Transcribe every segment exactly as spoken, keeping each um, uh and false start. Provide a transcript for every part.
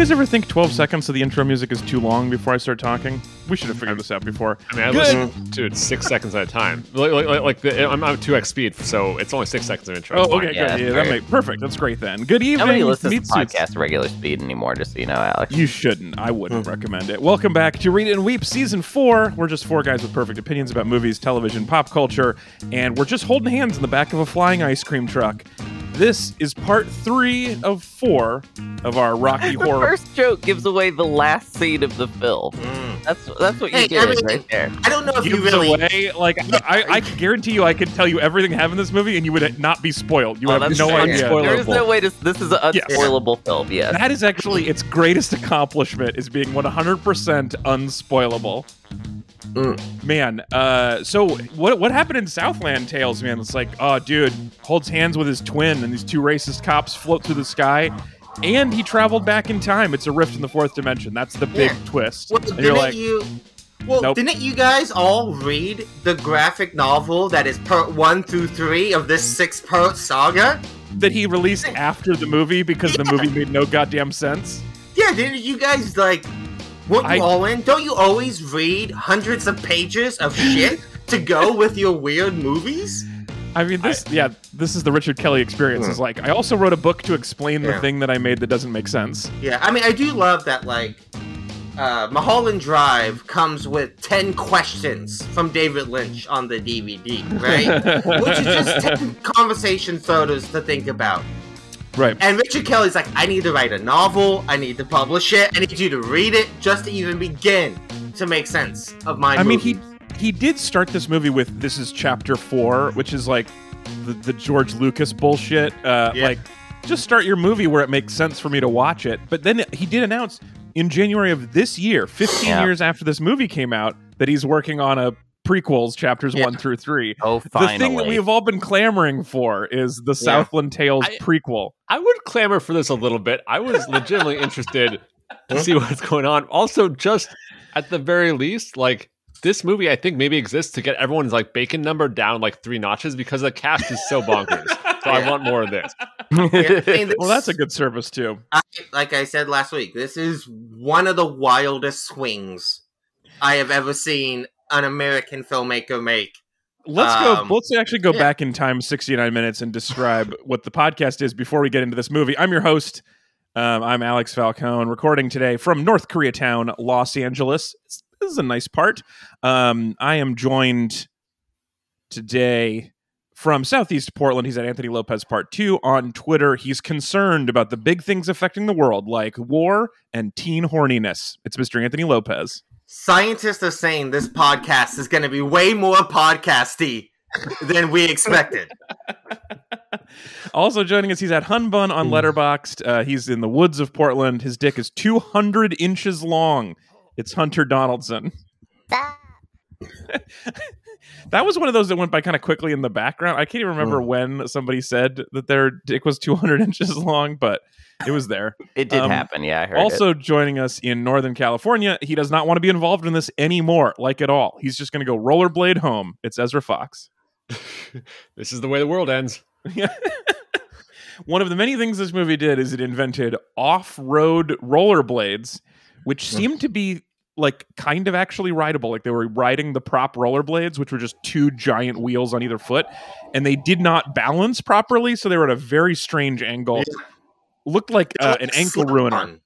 guys ever think twelve seconds of the intro music is too long before I start talking? We should have figured this out before. I mean, I listen to it six seconds at a time. Like, like, like the, I'm out two x speed, so it's only six seconds of intro. Oh, okay, yeah, good. Yeah, that may, perfect. That's great then. Good evening. Nobody listens to podcast regular speed anymore, just so you know, Alex. You shouldn't. I wouldn't mm. recommend it. Welcome back to Read It and Weep Season four. We're just four guys with perfect opinions about movies, television, pop culture, and we're just holding hands in the back of a flying ice cream truck. This is part three of four of our Rocky the horror. The first joke gives away the last scene of the film. Mm. That's that's what you hey, did I mean, right there. I don't know if gives you really away, like I, I guarantee you, I could tell you everything happened in this movie, and you would not be spoiled. You oh, have no fair. idea. There is no way to. This is an unspoilable yes. film. Yes, that is actually its greatest accomplishment: is being one hundred percent unspoilable. Mm. Man, uh, so what what happened in Southland Tales, man? It's like, oh, dude holds hands with his twin and these two racist cops float through the sky and he traveled back in time. It's a rift in the fourth dimension. That's the big yeah. twist. Well, and didn't you're like, you, well nope. didn't you guys all read the graphic novel that is part one through three of this six-part saga? That he released after the movie because yeah. the movie made no goddamn sense? Yeah, didn't you guys, like... Weren't you I, all in? Don't you always read hundreds of pages of shit to go with your weird movies? I mean, this I, yeah, this is the Richard Kelly experience. Mm. It's like, I also wrote a book to explain yeah. the thing that I made that doesn't make sense. Yeah, I mean, I do love that, like, uh, Mulholland Drive comes with ten questions from David Lynch on the D V D, right? Which is just ten conversation photos to think about. Right. And Richard Kelly's like, I need to write a novel, I need to publish it, I need you to read it just to even begin to make sense of my I movie. mean, he he did start this movie with, this is chapter four, which is like the, the George Lucas bullshit. Uh, yeah. Like, just start your movie where it makes sense for me to watch it. But then he did announce in January of this year, fifteen yeah. years after this movie came out, that he's working on a prequels, chapters yeah. one through three. Oh, finally. The thing that we've all been clamoring for is the yeah. Southland Tales I, prequel. I would clamor for this a little bit. I was legitimately interested to see what's going on. Also, just at the very least, like, this movie, I think, maybe exists to get everyone's, like, bacon number down, like, three notches because the cast is so bonkers. So I want more of this. Yeah, I mean, this well, that's a good service, too. I, like I said last week, this is one of the wildest swings I have ever seen an American filmmaker make. Let's um, go. Let's actually go yeah. back in time sixty-nine minutes and describe what the podcast is before we get into this movie. I'm your host. Um, I'm Alex Falcone, recording today from North Koreatown, Los Angeles. This is a nice part. Um, I am joined today from Southeast Portland. He's at Anthony Lopez Part two on Twitter. He's concerned about the big things affecting the world, like war and teen horniness. It's Mister Anthony Lopez. Scientists are saying this podcast is going to be way more podcasty than we expected. Also joining us, he's at Hunbun on Letterboxd. Uh, he's in the woods of Portland. His dick is two hundred inches long. It's Hunter Donaldson. That was one of those that went by kind of quickly in the background. I can't even remember oh. when somebody said that their dick was two hundred inches long, but it was there. It did um, happen, yeah. I heard also it. Joining us in Northern California, he does not want to be involved in this anymore, like at all. He's just going to go rollerblade home. It's Ezra Fox. This is the way the world ends. One of the many things this movie did is it invented off-road rollerblades, which seemed to be like kind of actually rideable. Like they were riding the prop rollerblades, which were just two giant wheels on either foot, and they did not balance properly, so they were at a very strange angle. Yeah. Looked like, uh, like an ankle ruiner. On.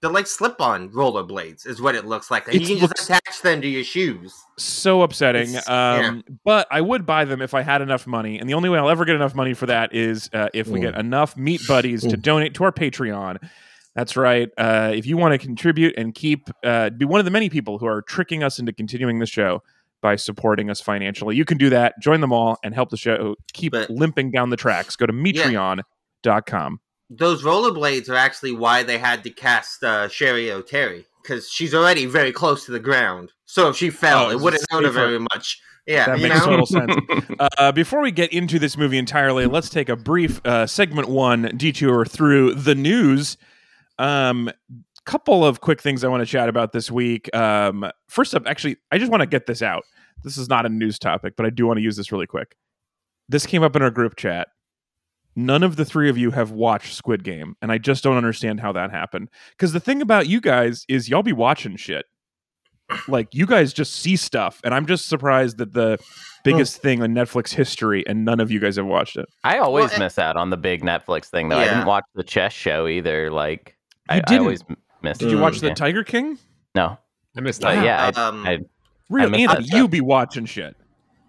They're like slip-on rollerblades is what it looks like. It you can looks... just attach them to your shoes. So upsetting. Um, yeah. But I would buy them if I had enough money. And the only way I'll ever get enough money for that is uh, if we mm. get enough meat buddies mm. to donate to our Patreon. That's right. Uh, if you want to contribute and keep, uh, be one of the many people who are tricking us into continuing the show by supporting us financially, you can do that. Join them all and help the show keep but, limping down the tracks. Go to Metreon dot com. Yeah. Those rollerblades are actually why they had to cast uh, Sherry O'Terry, because she's already very close to the ground. So if she fell, oh, it wouldn't hurt her very much. Yeah, that makes know? total sense. Uh, before we get into this movie entirely, let's take a brief uh, segment one detour through the news. Um, couple of quick things I want to chat about this week. Um, first up, actually, I just want to get this out. This is not a news topic, but I do want to use this really quick. This came up in our group chat. none of the three of you have watched Squid Game, and I just don't understand how that happened. Because the thing about you guys is y'all be watching shit. Like, you guys just see stuff, and I'm just surprised that the biggest oh. thing in Netflix history, and none of you guys have watched it. I always well, miss out on the big Netflix thing, though. Yeah. I didn't watch the chess show either. Like, I, I always missed. Did it. you watch yeah. The Tiger King? No. I missed that. Uh, yeah, I, um, I, really, I Andy, you be watching shit.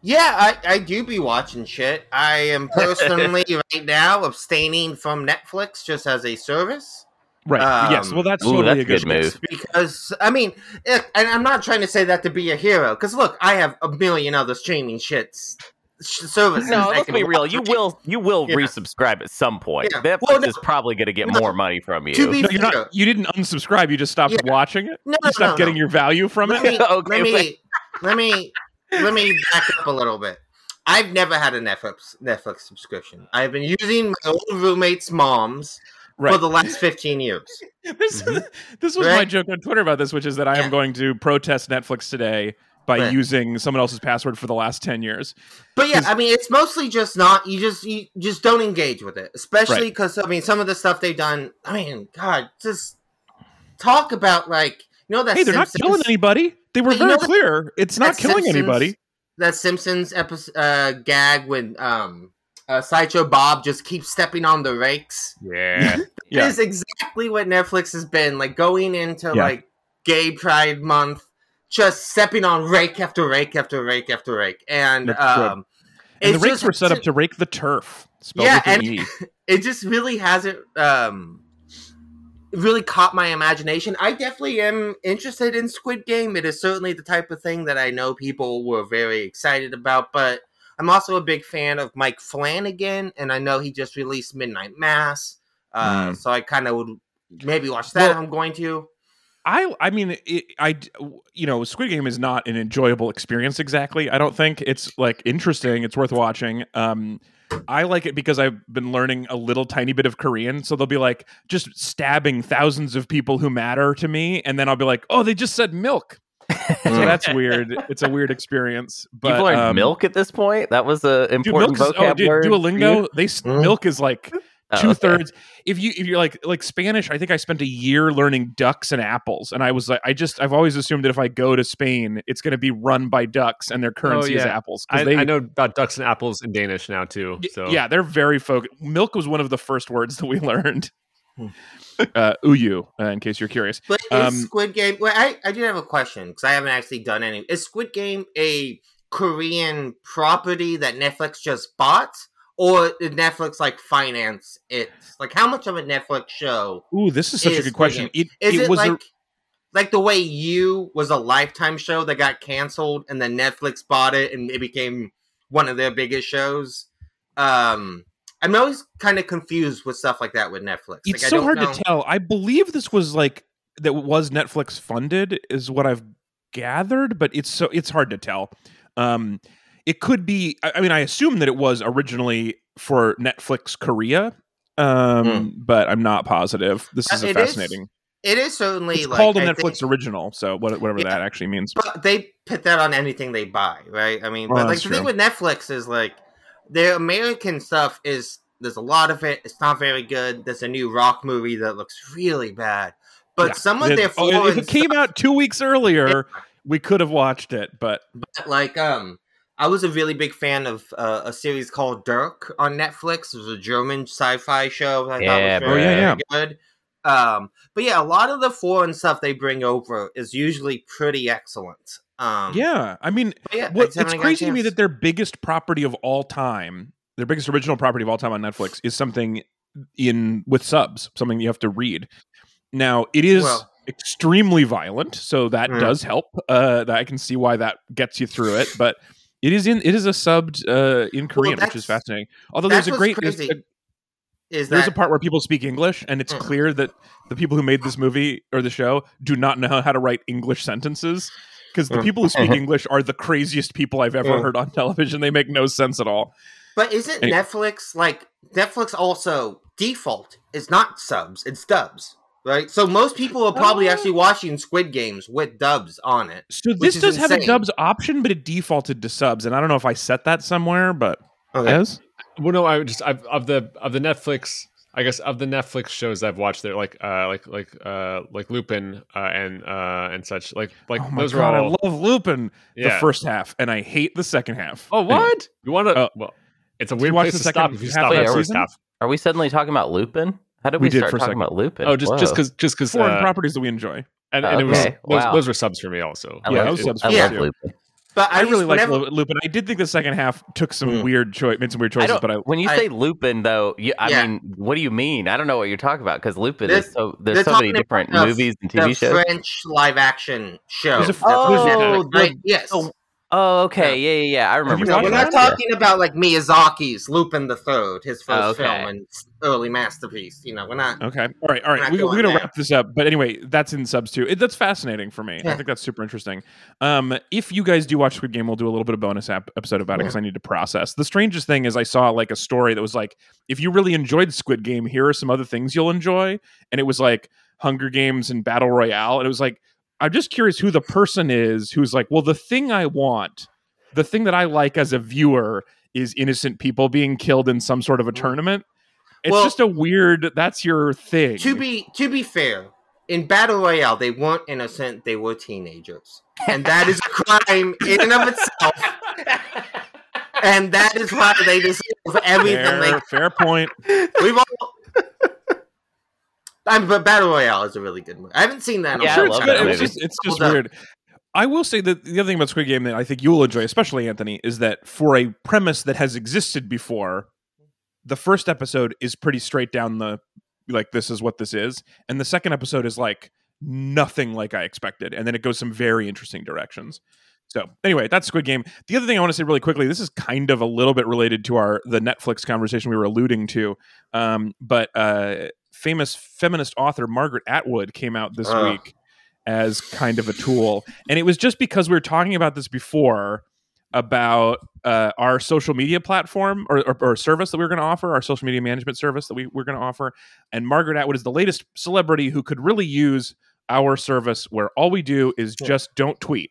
Yeah, I, I do be watching shit. I am personally right now abstaining from Netflix just as a service. Right. Um, yes. Well, that's ooh, totally that's a good, good move. Because, I mean, it, and I'm not trying to say that to be a hero. Because, look, I have a million other streaming shits. Services. No, let's be real. You will, you will yeah. resubscribe at some point. Yeah. Netflix well, no, is probably going to get no, more money from you. To be no, you're not, you didn't unsubscribe. You just stopped yeah. watching it. No, you stopped no, getting no. your value from let it. Me, okay, let me, let me, let me back up a little bit. I've never had a Netflix Netflix subscription. I've been using my old roommate's mom's right. for the last fifteen years. this mm-hmm. this was right? my joke on Twitter about this, which is that I yeah. am going to protest Netflix today by right. using someone else's password for the last ten years. But yeah, I mean, it's mostly just not, you just you just don't engage with it. Especially because, right. I mean, some of the stuff they've done, I mean, God, just talk about, like, you know that Hey, they're Simpsons, not killing anybody. They were very clear. That, it's not killing Simpsons, anybody. That Simpsons episode, uh, gag when um, uh, Sideshow Bob just keeps stepping on the rakes. Yeah. That yeah. is exactly what Netflix has been. Like, going into, yeah. like, Gay Pride Month, just stepping on rake after rake after rake after rake. And um, and the rakes just, were set up to rake the turf. Yeah, and e. it just really hasn't um, really caught my imagination. I definitely am interested in Squid Game. It is certainly the type of thing that I know people were very excited about. But I'm also a big fan of Mike Flanagan, and I know he just released Midnight Mass. Uh, mm. So I kind of would maybe watch that. Well, I'm going to. I I mean, it, I, you know, Squid Game is not an enjoyable experience exactly. I don't think it's, like, interesting. It's worth watching. Um, I like it because I've been learning a little tiny bit of Korean. So they'll be, like, just stabbing thousands of people who matter to me. And then I'll be like, oh, they just said milk. So that's weird. It's a weird experience. But, You've learned um, milk at this point? That was an important vocab oh, dude, word. Duolingo, they, mm. milk is, like... Oh, Two okay. thirds. If you if you're like like Spanish, I think I spent a year learning ducks and apples, and I was like, I just I've always assumed that if I go to Spain, it's going to be run by ducks, and their currency oh, yeah. is apples. I, they, I know about ducks and apples in Danish now too. So yeah, they're very focused. Milk was one of the first words that we learned. uh, Uyu, uh, in case you're curious. But um, is Squid Game? Well, I I do have a question because I haven't actually done any. Is Squid Game a Korean property that Netflix just bought? Or did Netflix, like, finance it? Like, how much of a Netflix show? Ooh, this is such is a good question. It, is it, it was like, a... like the way You was a Lifetime show that got canceled, and then Netflix bought it, and it became one of their biggest shows? Um, I'm always kind of confused with stuff like that with Netflix. It's like, so I don't hard know. to tell. I believe this was like that was Netflix funded, is what I've gathered, but it's so it's hard to tell. Um, It could be, I mean, I assume that it was originally for Netflix Korea, um, mm. but I'm not positive. This is uh, a it fascinating. Is, it is certainly it's like, called a I Netflix think, original, so whatever yeah, that actually means. But they put that on anything they buy, right? I mean, well, but like the true. thing with Netflix is like their American stuff is, there's a lot of it. It's not very good. There's a new Rock movie that looks really bad. But yeah, some of it, their foreign oh, If it came stuff, out two weeks earlier, yeah. we could have watched it, but. But like, um. I was a really big fan of uh, a series called Dirk on Netflix. It was a German sci-fi show that I yeah, thought was very, yeah, yeah. very good. Um, but yeah, a lot of the foreign stuff they bring over is usually pretty excellent. Um, yeah, I mean, yeah, what, it's crazy to me that their biggest property of all time, their biggest original property of all time on Netflix is something in with subs, something you have to read. Now, it is... Well, extremely violent, so that mm. does help. Uh, I can see why that gets you through it, but... It is in. It is a subbed uh, in Korean, well, which is fascinating. Although there's a great, there's, a, is there's that... a part where people speak English, and it's mm. clear that the people who made this movie or the show do not know how to write English sentences because the mm. people who speak mm-hmm. English are the craziest people I've ever mm. heard on television. They make no sense at all. But isn't anyway. Netflix like Netflix also default? It's not subs; it's dubs. Right, so most people are probably actually watching Squid Games with dubs on it. So this does have a dubs option, but it defaulted to subs, and I don't know if I set that somewhere, but okay. Yes? Well, no, I just I've, of the of the Netflix. I guess of the Netflix shows I've watched, they're like, uh, like, like, uh, like Lupin uh, and uh, and such. Like, like oh my those God, are all. I love Lupin. Yeah. The first half, and I hate the second half. Oh, what anyway. You want to? Uh, well, it's a weird place to stop if you stop. Wait, are, we, are we suddenly talking about Lupin? How did we, we start did talking about Lupin? Oh, just Whoa. just because just because foreign uh, properties that we enjoy, and, and okay. it was wow. those, those were subs for me also. I yeah, those subs for yeah. Lupin. But I, I really like Lupin. I did think the second half took some mm. weird choice, made some weird choices. I but I, when you I, say Lupin, though, you, I yeah. mean, what do you mean? I don't know what you're talking about because Lupin this, is so there's so many different movies and T V the shows. French live action show. A, oh, the, right? yes. Oh, oh okay, yeah. yeah, yeah, yeah. I remember. No, we're not talking yeah. about like Miyazaki's Lupin the Third, his first oh, okay. film and early masterpiece. You know, we're not. Okay, all right, all right. We're, we're gonna there. wrap this up. But anyway, that's in subs too. It, that's fascinating for me. Yeah. I think that's super interesting. Um, if you guys do watch Squid Game, we'll do a little bit of bonus ap- episode about it because yeah. I need to process. The strangest thing is I saw like a story that was like, if you really enjoyed Squid Game, here are some other things you'll enjoy, and it was like Hunger Games and Battle Royale, and it was like. I'm just curious who the person is who's like, well, the thing I want, the thing that I like as a viewer is innocent people being killed in some sort of a tournament. It's well, just a weird, that's your thing. To be to be fair, in Battle Royale, they weren't innocent, they were teenagers. And that is a crime in and of itself. And that is why they deserve everything. Fair, they fair point. We've all... I'm, but Battle Royale is a really good movie. I haven't seen that. Yeah, sure it's, that it's just, it's just weird. I will say that the other thing about Squid Game that I think you'll enjoy, especially Anthony, is that for a premise that has existed before, the first episode is pretty straight down the, like, this is what this is. And the second episode is like nothing like I expected. And then it goes some very interesting directions. So anyway, that's Squid Game. The other thing I want to say really quickly, this is kind of a little bit related to our the Netflix conversation we were alluding to. Um, but... Uh, famous feminist author Margaret Atwood came out this uh. week as kind of a tool. And it was just because we were talking about this before about uh, our social media platform or, or, or service that we were going to offer, our social media management service that we were going to offer. And Margaret Atwood is the latest celebrity who could really use our service where all we do is just don't tweet.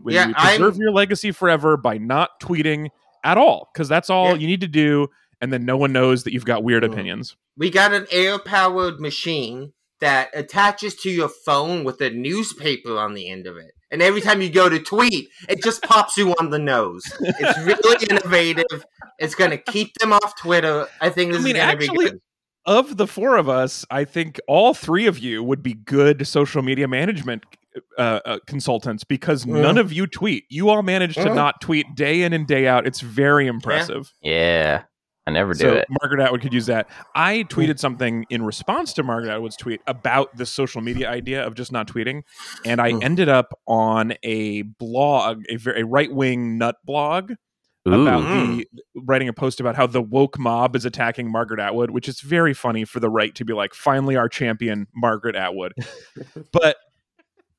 When yeah, you preserve I'm... your legacy forever by not tweeting at all, because that's all yeah. you need to do. And then no one knows that you've got weird opinions. We got an air-powered machine that attaches to your phone with a newspaper on the end of it. And every time you go to tweet, it just pops you on the nose. It's really innovative. It's going to keep them off Twitter. I think this I mean, is going to be good. Of the four of us, I think all three of you would be good social media management uh, uh, consultants because mm. none of you tweet. You all manage mm. to not tweet day in and day out. It's very impressive. Yeah. yeah. I never do so it. Margaret Atwood could use that. I tweeted something in response to Margaret Atwood's tweet about the social media idea of just not tweeting. And I ended up on a blog, a, a right-wing nut blog, Ooh. about the writing a post about how the woke mob is attacking Margaret Atwood, which is very funny for the right to be like, finally our champion, Margaret Atwood. But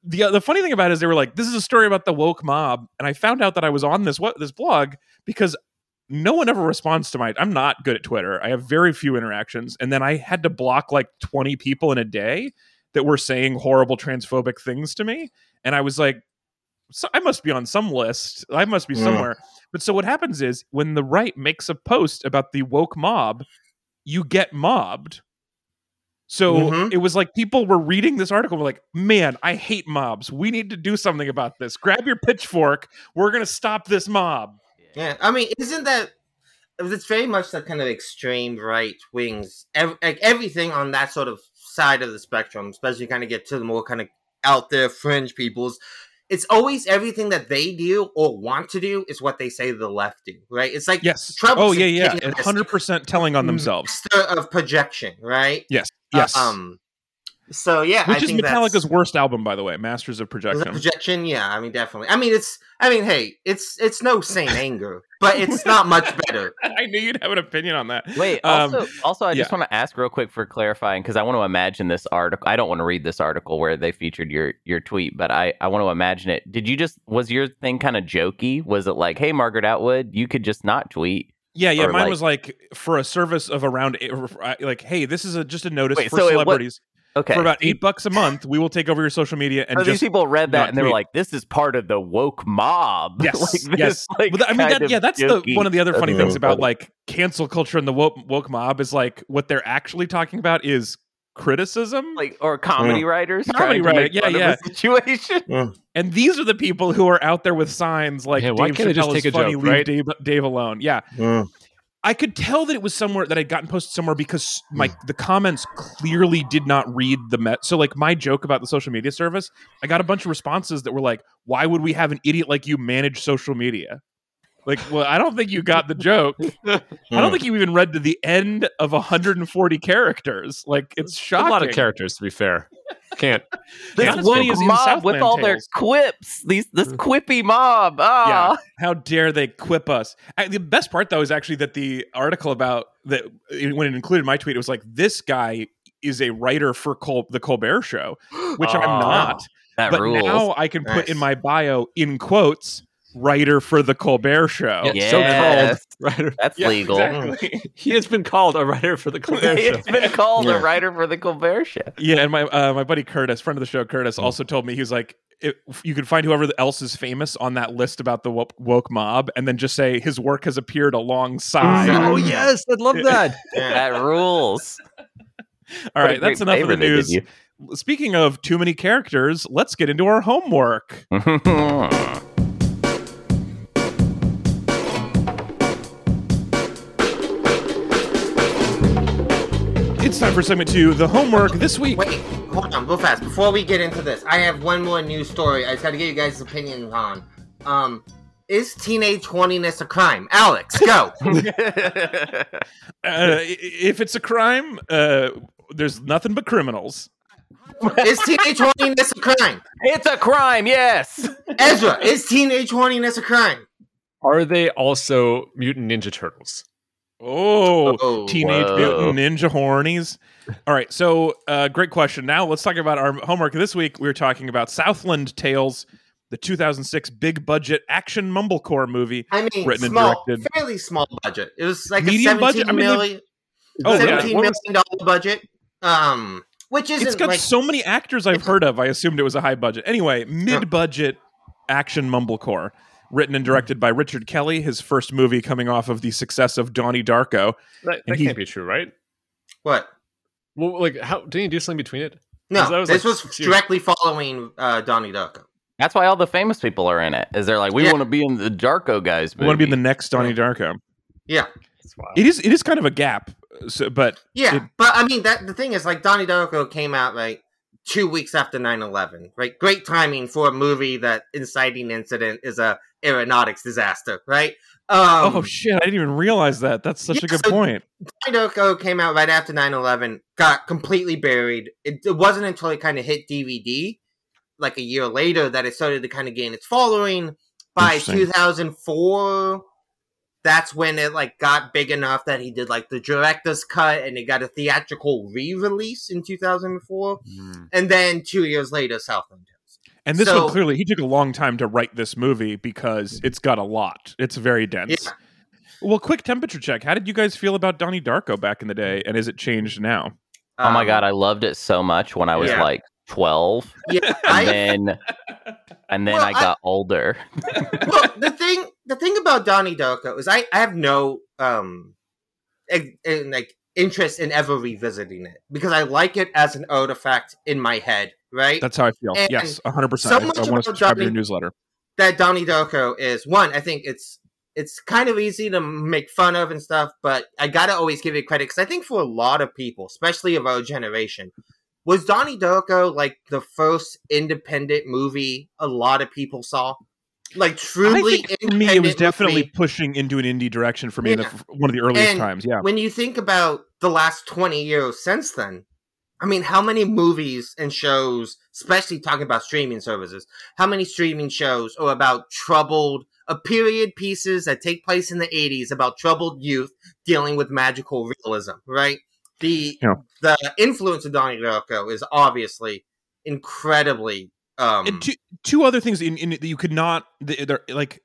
the the funny thing about it is they were like, this is a story about the woke mob. And I found out that I was on this what this blog because no one ever responds to my, I'm not good at Twitter. I have very few interactions. And then I had to block like twenty people in a day that were saying horrible transphobic things to me. And I was like, so I must be on some list. I must be yeah. somewhere. But so what happens is when the right makes a post about the woke mob, you get mobbed. So mm-hmm. it was like people were reading this article. We're like, man, I hate mobs. We need to do something about this. Grab your pitchfork. We're going to stop this mob. Yeah, I mean, isn't that... It's very much that kind of extreme right wings. Ev- like everything on that sort of side of the spectrum, especially kind of get to the more kind of out there fringe peoples, it's always everything that they do or want to do is what they say the left do, right? It's like... Yes. Trump's oh, yeah, yeah. one hundred percent telling on themselves. Of projection, right? Yes, yes. Uh, um, so, yeah, Which I think that's... Which is Metallica's worst album, by the way, Masters of Projection. Projection, yeah, I mean, definitely. I mean, it's... I mean, hey, it's it's no Saint Anger, but it's not much better. I knew you'd have an opinion on that. Wait, um, also, also, I yeah. just want to ask real quick for clarifying, because I want to imagine this article. I don't want to read this article where they featured your, your tweet, but I, I want to imagine it. Did you just... Was your thing kind of jokey? Was it like, hey, Margaret Atwood, you could just not tweet? Yeah, yeah. Or mine like, was like, for a service of around... Like, hey, this is a, just a notice wait, for so celebrities... It was, Okay. For about eight bucks a month, we will take over your social media. And so just these people read that and they were like, "This is part of the woke mob." Yes, like, yes. This, like, well, I mean, that, yeah, that's the, one of the other funny that's things really about funny. Like cancel culture and the woke, woke mob is like what they're actually talking about is criticism, like or comedy yeah. writers, comedy writers, yeah, yeah. Situation. Yeah. And these are the people who are out there with signs like, yeah, "Why Dave can't I just take a funny, joke? Leave right? Dave, Dave alone." Yeah. yeah. I could tell that it was somewhere that I'd gotten posted somewhere because my the comments clearly did not read the met. So like my joke about the social media service, I got a bunch of responses that were like, "Why would we have an idiot like you manage social media?" Like, well, I don't think you got the joke. I don't think you even read to the end of one hundred forty characters. Like, it's shocking. A lot of characters, to be fair. Can't. This can't woke mob with all Tales. Their quips. These this quippy mob. Ah. Yeah. How dare they quip us? I, the best part though is actually that the article about that when it included my tweet, it was like this guy is a writer for Col- the Colbert Show, which oh, I'm not. That but rules. Now I can nice. Put in my bio in quotes. Writer for the Colbert Show. Yes. So called writer. That's yeah, legal. Exactly. He has been called a writer for the Colbert Show. He has been called yeah. a writer for the Colbert Show. Yeah, and my uh, my buddy Curtis, friend of the show, Curtis, mm. also told me, he was like, it, you can find whoever else is famous on that list about the woke, woke mob and then just say his work has appeared alongside. Oh, yes. I'd love that. That rules. All right, that's enough of the news. Speaking of too many characters, let's get into our homework. It's time for segment two, the homework this week. Wait, hold on, real fast. Before we get into this, I have one more news story I just got to get you guys' opinion on. Um, is teenage horniness a crime? Alex, go. uh, if it's a crime, uh, there's nothing but criminals. Is teenage horniness a crime? It's a crime, yes. Ezra, is teenage horniness a crime? Are they also Mutant Ninja Turtles? Oh, oh, teenage whoa. Mutant Ninja hornies. All right, so uh, great question. Now let's talk about our homework this week. We were talking about Southland Tales, the two thousand six big-budget action mumblecore movie. I mean, written small, and directed. Fairly small budget. It was like Medium a seventeen budget? Million, I mean, like, oh, seventeen yeah. million dollar budget, um, which isn't. It's got like, so many actors I've heard of. I assumed it was a high budget. Anyway, mid-budget action mumblecore. Written and directed by Richard Kelly, his first movie coming off of the success of Donnie Darko. That, that he, can't be true, right? What? Well, like, how didn't he do something between it? No, was this like, was directly following uh, Donnie Darko. That's why all the famous people are in it. Is they're like, we yeah. want to be in the Darko guys. Movie. We want to be in the next Donnie Darko. Yeah, it is. It is kind of a gap, so, but yeah, it, but I mean that the thing is like Donnie Darko came out like. Two weeks after nine eleven, right? Great timing for a movie that inciting incident is a aeronautics disaster, right? Um, oh, shit. I didn't even realize that. That's such yeah, a good so point. Donnie Darko came out right after nine eleven, got completely buried. It, it wasn't until it kind of hit D V D, like a year later, that it started to kind of gain its following. By two thousand four, that's when it like got big enough that he did like the director's cut and it got a theatrical re-release in two thousand four. Mm. And then two years later, Southland Tales. And this so, one clearly, he took a long time to write this movie because it's got a lot. It's very dense. Yeah. Well, quick temperature check. How did you guys feel about Donnie Darko back in the day? And is it changed now? Um, oh my God. I loved it so much when I was yeah. like twelve. Yeah, and I, then, and then well, I got I, older. Well, the thing... The thing about Donnie Darko is I, I have no um, in, in, like interest in ever revisiting it because I like it as an artifact in my head, right? That's how I feel. And yes, one hundred percent. So much I, I want to subscribe Donnie, to your newsletter. That Donnie Darko is, one, I think it's it's kind of easy to make fun of and stuff, but I got to always give it credit because I think for a lot of people, especially of our generation, was Donnie Darko like the first independent movie a lot of people saw? Like truly, I think for me, it was definitely movie. Pushing into an indie direction for me. Yeah. In the, one of the earliest and times, yeah. When you think about the last twenty years since then, I mean, how many movies and shows, especially talking about streaming services, how many streaming shows are about troubled, uh, period pieces that take place in the eighties about troubled youth dealing with magical realism, right? The yeah. the influence of Donnie Darko is obviously incredibly. Um, two, two other things in, in you could not like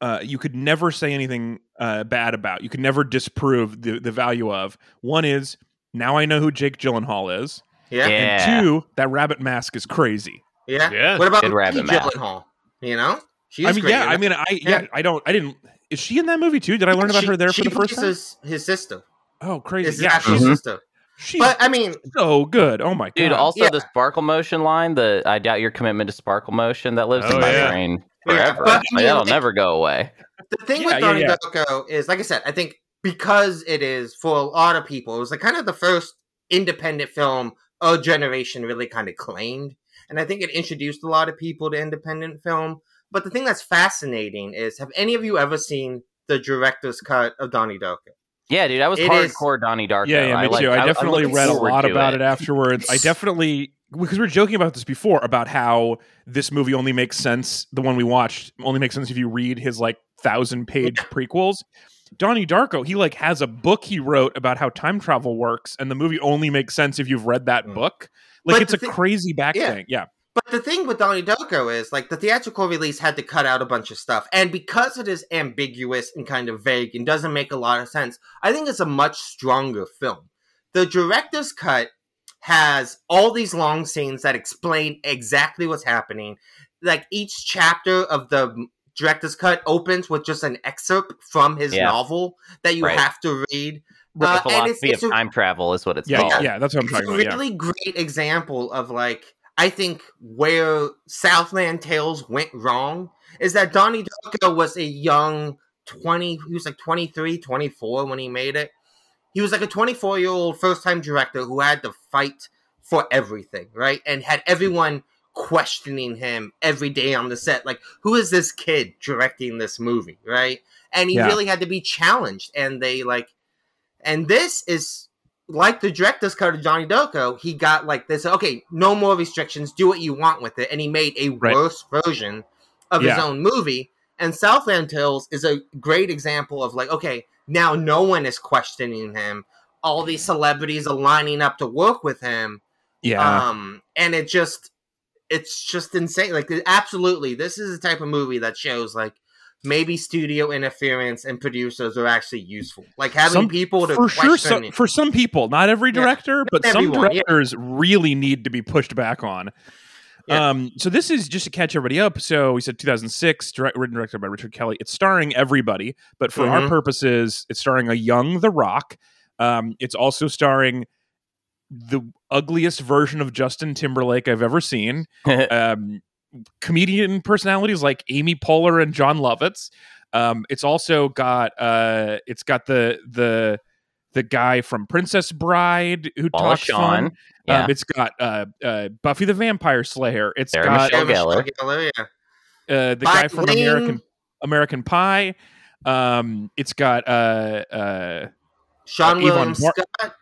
uh, you could never say anything uh, bad about. You could never disprove the, the value of. One is now I know who Jake Gyllenhaal is. Yeah. yeah. And two, that rabbit mask is crazy. Yeah. yeah. What about Maggie Gyllenhaal? You know? She's I mean, great yeah, I mean, I yeah, yeah, I don't, I didn't. Is she in that movie too? Did I learn about she, her there for the first time? She's his sister. Oh, crazy! It's yeah, she's his sister. She's but I mean, so good. Oh my god, dude! Also, yeah. the sparkle motion line. The I doubt your commitment to sparkle motion that lives oh, in my yeah. brain forever. Yeah, but, that'll mean, never go away. The thing yeah, with Donnie yeah, yeah. Darko is, like I said, I think because it is for a lot of people, it was like kind of the first independent film our generation really kind of claimed, and I think it introduced a lot of people to independent film. But the thing that's fascinating is, have any of you ever seen the director's cut of Donnie Darko? Yeah, dude, I was it hardcore is... Donnie Darko. Yeah, yeah, me I, like, too. I, I definitely read a lot about it. it afterwards. I definitely, because we were joking about this before, about how this movie only makes sense, the one we watched, only makes sense if you read his, like, thousand-page prequels. Donnie Darko, he, like, has a book he wrote about how time travel works, and the movie only makes sense if you've read that mm. book. Like, but it's a thi- crazy back yeah. thing. Yeah. But the thing with Donnie Darko is, like, the theatrical release had to cut out a bunch of stuff. And because it is ambiguous and kind of vague and doesn't make a lot of sense, I think it's a much stronger film. The director's cut has all these long scenes that explain exactly what's happening. Like, each chapter of the director's cut opens with just an excerpt from his yeah. novel that you right. have to read. The uh, philosophy and it's, it's of a, time travel is what it's yeah, called. Yeah, that's what I'm it's talking about. It's a really yeah. great example of, like, I think where Southland Tales went wrong is that Donnie Darko was a young twenty, he was like twenty-three, twenty-four when he made it. He was like a twenty-four-year-old first-time director who had to fight for everything, right? And had everyone questioning him every day on the set. Like, who is this kid directing this movie, right? And he yeah. really had to be challenged. And they like, and this is... like the director's cut of Donnie Darko, he got like this, okay, no more restrictions, do what you want with it. And he made a right. worse version of yeah. his own movie. And Southland Tales is a great example of like, okay, now no one is questioning him. All these celebrities are lining up to work with him. Yeah. Um, and it just, it's just insane. Like, absolutely, this is the type of movie that shows like, maybe studio interference and producers are actually useful. Like having some, people to for question sure, some, for some people, not every director, yeah, but everyone, some directors yeah. really need to be pushed back on. Yeah. Um, so this is just to catch everybody up. So we said two thousand six, direct, written directed by Richard Kelly. It's starring everybody, but for mm-hmm. our purposes, it's starring a young The Rock. Um, it's also starring the ugliest version of Justin Timberlake I've ever seen. um, comedian personalities like Amy Poehler and John Lovitz. Um, it's also got uh, it's got the the the guy from Princess Bride who Wallace talks Shawn. Fun. Yeah. Um, it's got uh, uh, Buffy the Vampire Slayer. It's Sarah got Michelle uh, Geller. Uh, the By guy from Wing. American American Pie. Um, it's got uh, uh, Sean uh, William Bar- Scott.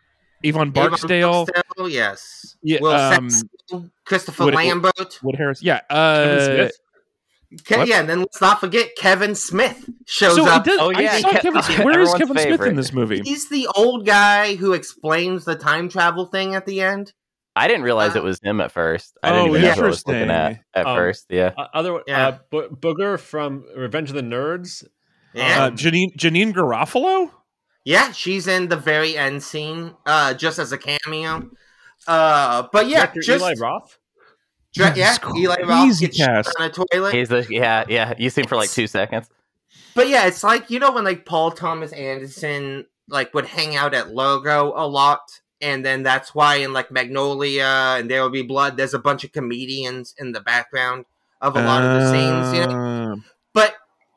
Yvonne Barksdale. Barksdale, yes. Yeah, Will um, Saxon, Christopher Wood, Lambert. Wood Harris, yeah. Uh, Kevin Smith. Ke- yeah, and then let's not forget Kevin Smith shows so up. Does, oh, yeah. I saw Ke- Kevin, where is Kevin favorite. Smith in this movie? He's the old guy who explains the time travel thing at the end. I didn't realize uh, it was him at first. I didn't oh, even yeah. know what I was looking at at um, first, yeah. Uh, other, yeah. Uh, Bo- Booger from Revenge of the Nerds. Yeah. Uh, Janine, Janine Garofalo? Yeah, she's in the very end scene, uh, just as a cameo. Uh, but yeah, Doctor just Eli Roth. Dre- yeah, Eli Roth gets cast on a toilet. He's the, yeah, yeah. You see him for like two seconds. But yeah, it's like you know when like Paul Thomas Anderson like would hang out at Logo a lot, and then that's why in like Magnolia and There Will Be Blood, there's a bunch of comedians in the background of a lot uh... of the scenes, you know. But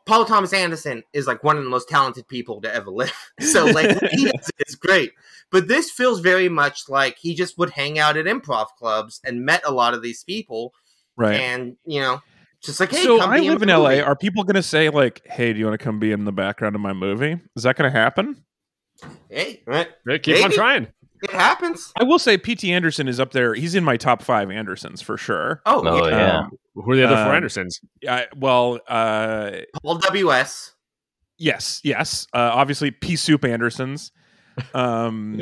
Paul Thomas Anderson is like one of the most talented people to ever live. So like what he does is great. But this feels very much like he just would hang out at improv clubs and met a lot of these people. Right. And, you know, just like, hey, so come I be live in, in L A. Are people going to say like, hey, do you want to come be in the background of my movie? Is that going to happen? Hey, right. Hey, keep Maybe. on trying. It happens. I will say P T Anderson is up there. He's in my top five Andersons for sure. Oh, oh yeah. Um, Who are the other um, four Andersons? I, well, uh, Paul W S. Yes, yes. Uh, obviously, Pea Soup Andersons. Um,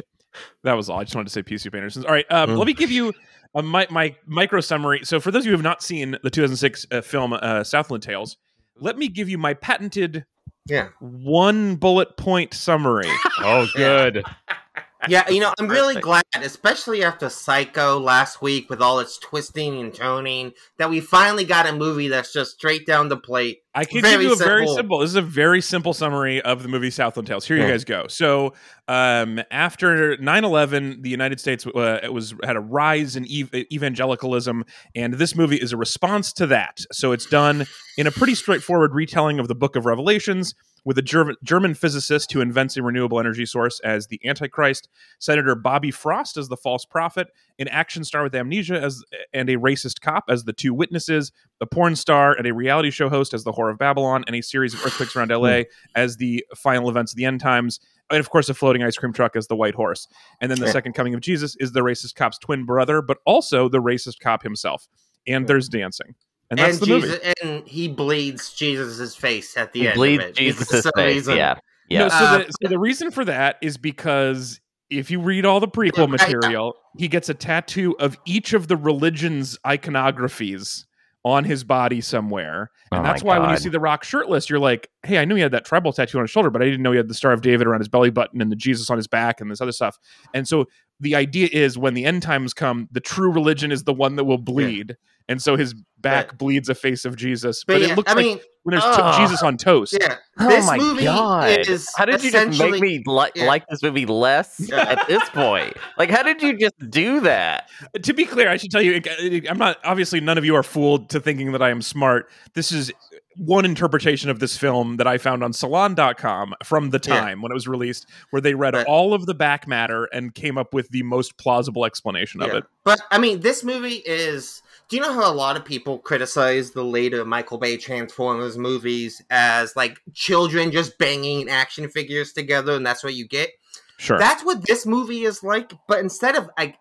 that was all. I just wanted to say Pea Soup Andersons. All right, um, mm. let me give you a, my, my micro summary. So for those of you who have not seen the two thousand six uh, film uh, Southland Tales, let me give you my patented yeah. one bullet point summary. Oh, good. Yeah, you know, I'm really glad, especially after Psycho last week with all its twisting and turning, that we finally got a movie that's just straight down the plate. I can give you a very simple. This is a very simple summary of the movie Southland Tales. Here you guys go. So um, after nine eleven, the United States uh, it was had a rise in ev- evangelicalism, and this movie is a response to that. So it's done in a pretty straightforward retelling of the Book of Revelations, with a Ger- German physicist who invents a renewable energy source as the Antichrist, Senator Bobby Frost as the false prophet, an action star with amnesia as and a racist cop as the two witnesses, a porn star and a reality show host as the Whore of Babylon, and a series of earthquakes around L A as the final events of the end times, and of course a floating ice cream truck as the white horse. And then the second coming of Jesus is the racist cop's twin brother, but also the racist cop himself. And there's dancing. And, that's and, the Jesus, movie. and he bleeds Jesus' face at the he end. He bleeds of it. Jesus' so face, a, yeah. yeah. No, so, uh, the, so the reason for that is because if you read all the prequel yeah, material, I, I, he gets a tattoo of each of the religion's iconographies on his body somewhere. And oh that's why God. when you see The Rock shirtless, you're like, hey, I knew he had that tribal tattoo on his shoulder, but I didn't know he had the Star of David around his belly button and the Jesus on his back and this other stuff. And so the idea is when the end times come, the true religion is the one that will bleed. Yeah. And so his back but, bleeds a face of Jesus. But, but yeah, it looks I like mean, when there's uh, Jesus on toast. Yeah. This oh my movie God. Is how did you just make me li- yeah. like this movie less yeah. at this point? Like, how did you just do that? To be clear, I should tell you, I'm not, obviously none of you are fooled to thinking that I am smart. This is one interpretation of this film that I found on salon dot com from the time yeah. when it was released, where they read but, all of the back matter and came up with the most plausible explanation yeah. of it. But, I mean, this movie is... Do you know how a lot of people criticize the later Michael Bay Transformers movies as, like, children just banging action figures together and that's what you get? Sure. That's what this movie is like, but instead of, like,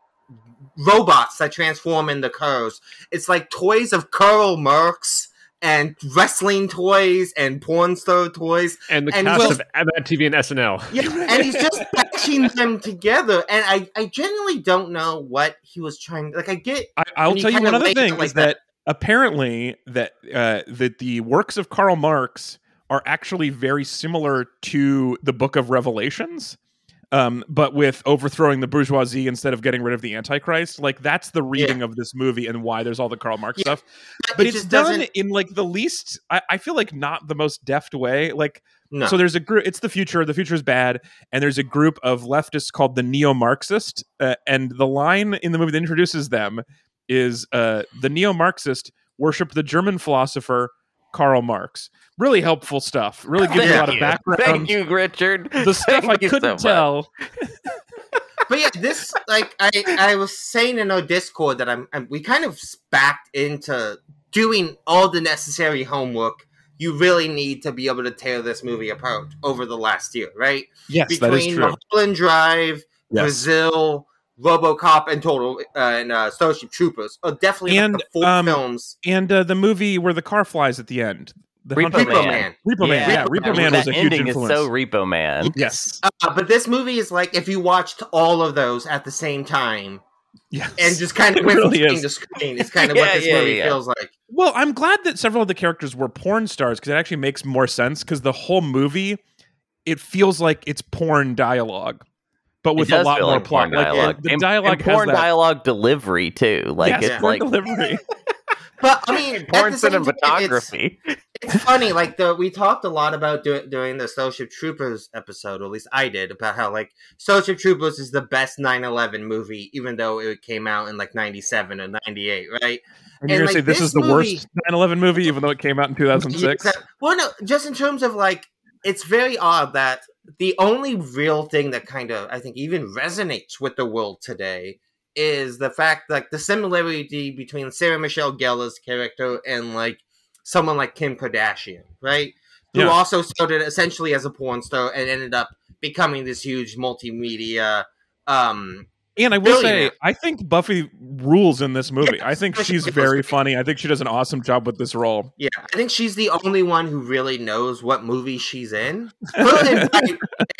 robots that transform into cars, it's like toys of Karl Marx and wrestling toys and porn star toys. And the and cast was, of M T V and S N L. Yeah, and he's just patching them together. And I, I genuinely don't know what he was trying to... Like, I get... I, I'll tell you one other thing, like is that, that apparently that, uh, that the works of Karl Marx are actually very similar to the Book of Revelations, um, but with overthrowing the bourgeoisie instead of getting rid of the Antichrist. Like, that's the reading yeah. of this movie and why there's all the Karl Marx yeah. stuff. But, but it it's done doesn't... in, like, the least... I, I feel like not the most deft way. Like, no. So there's a group... It's the future. The future is bad. And there's a group of leftists called the neo-Marxist. Uh, and the line in the movie that introduces them is, uh, the neo-Marxist worship the German philosopher Karl Marx. Really helpful stuff. Really gives you a lot of background. Thank you, Richard. The stuff Thank I couldn't so tell. But yeah, this, like, I, I was saying in our Discord that I'm, I'm, we kind of backed into doing all the necessary homework you really need to be able to tear this movie apart over the last year, right? Yes, Between that is true. Mulholland Drive, yes. Brazil, RoboCop, and Total uh, and uh, Starship Troopers are definitely and, like the four um, films. And uh, the movie where the car flies at the end. The Repo Hunter Man. Man. Repo Man. Yeah, yeah Repo Man, Man was a huge influence. That ending is so Repo Man. Yes. Uh, but this movie is like if you watched all of those at the same time yes. and just kind of went really from screen to screen. It's kind of yeah, what this yeah, movie yeah. feels like. Well, I'm glad that several of the characters were porn stars because it actually makes more sense because the whole movie, it feels like it's porn dialogue. But with a lot more like plot. Like, dialogue. The and, dialogue and porn has that. dialogue delivery, too. Like, yes, it's yeah. porn like... delivery. But, I mean... Porn cinematography. Time, it's, it's funny. Like, the, we talked a lot about do, during the Starship Troopers episode, or at least I did, about how, like, Starship Troopers is the best nine eleven movie, even though it came out in, like, ninety-seven or ninety-eight, right? And you're going like, to say this, this is the movie, worst nine eleven movie, even though it came out in two thousand six? Yeah, well, no, just in terms of, like, it's very odd that the only real thing that kind of, I think, even resonates with the world today is the fact that like, the similarity between Sarah Michelle Gellar's character and like someone like Kim Kardashian, right? Yeah. Who also started essentially as a porn star and ended up becoming this huge multimedia um And I will say, I think Buffy rules in this movie. Yeah, I think she's very funny. I think she does an awesome job with this role. Yeah, I think she's the only one who really knows what movie she's in. and,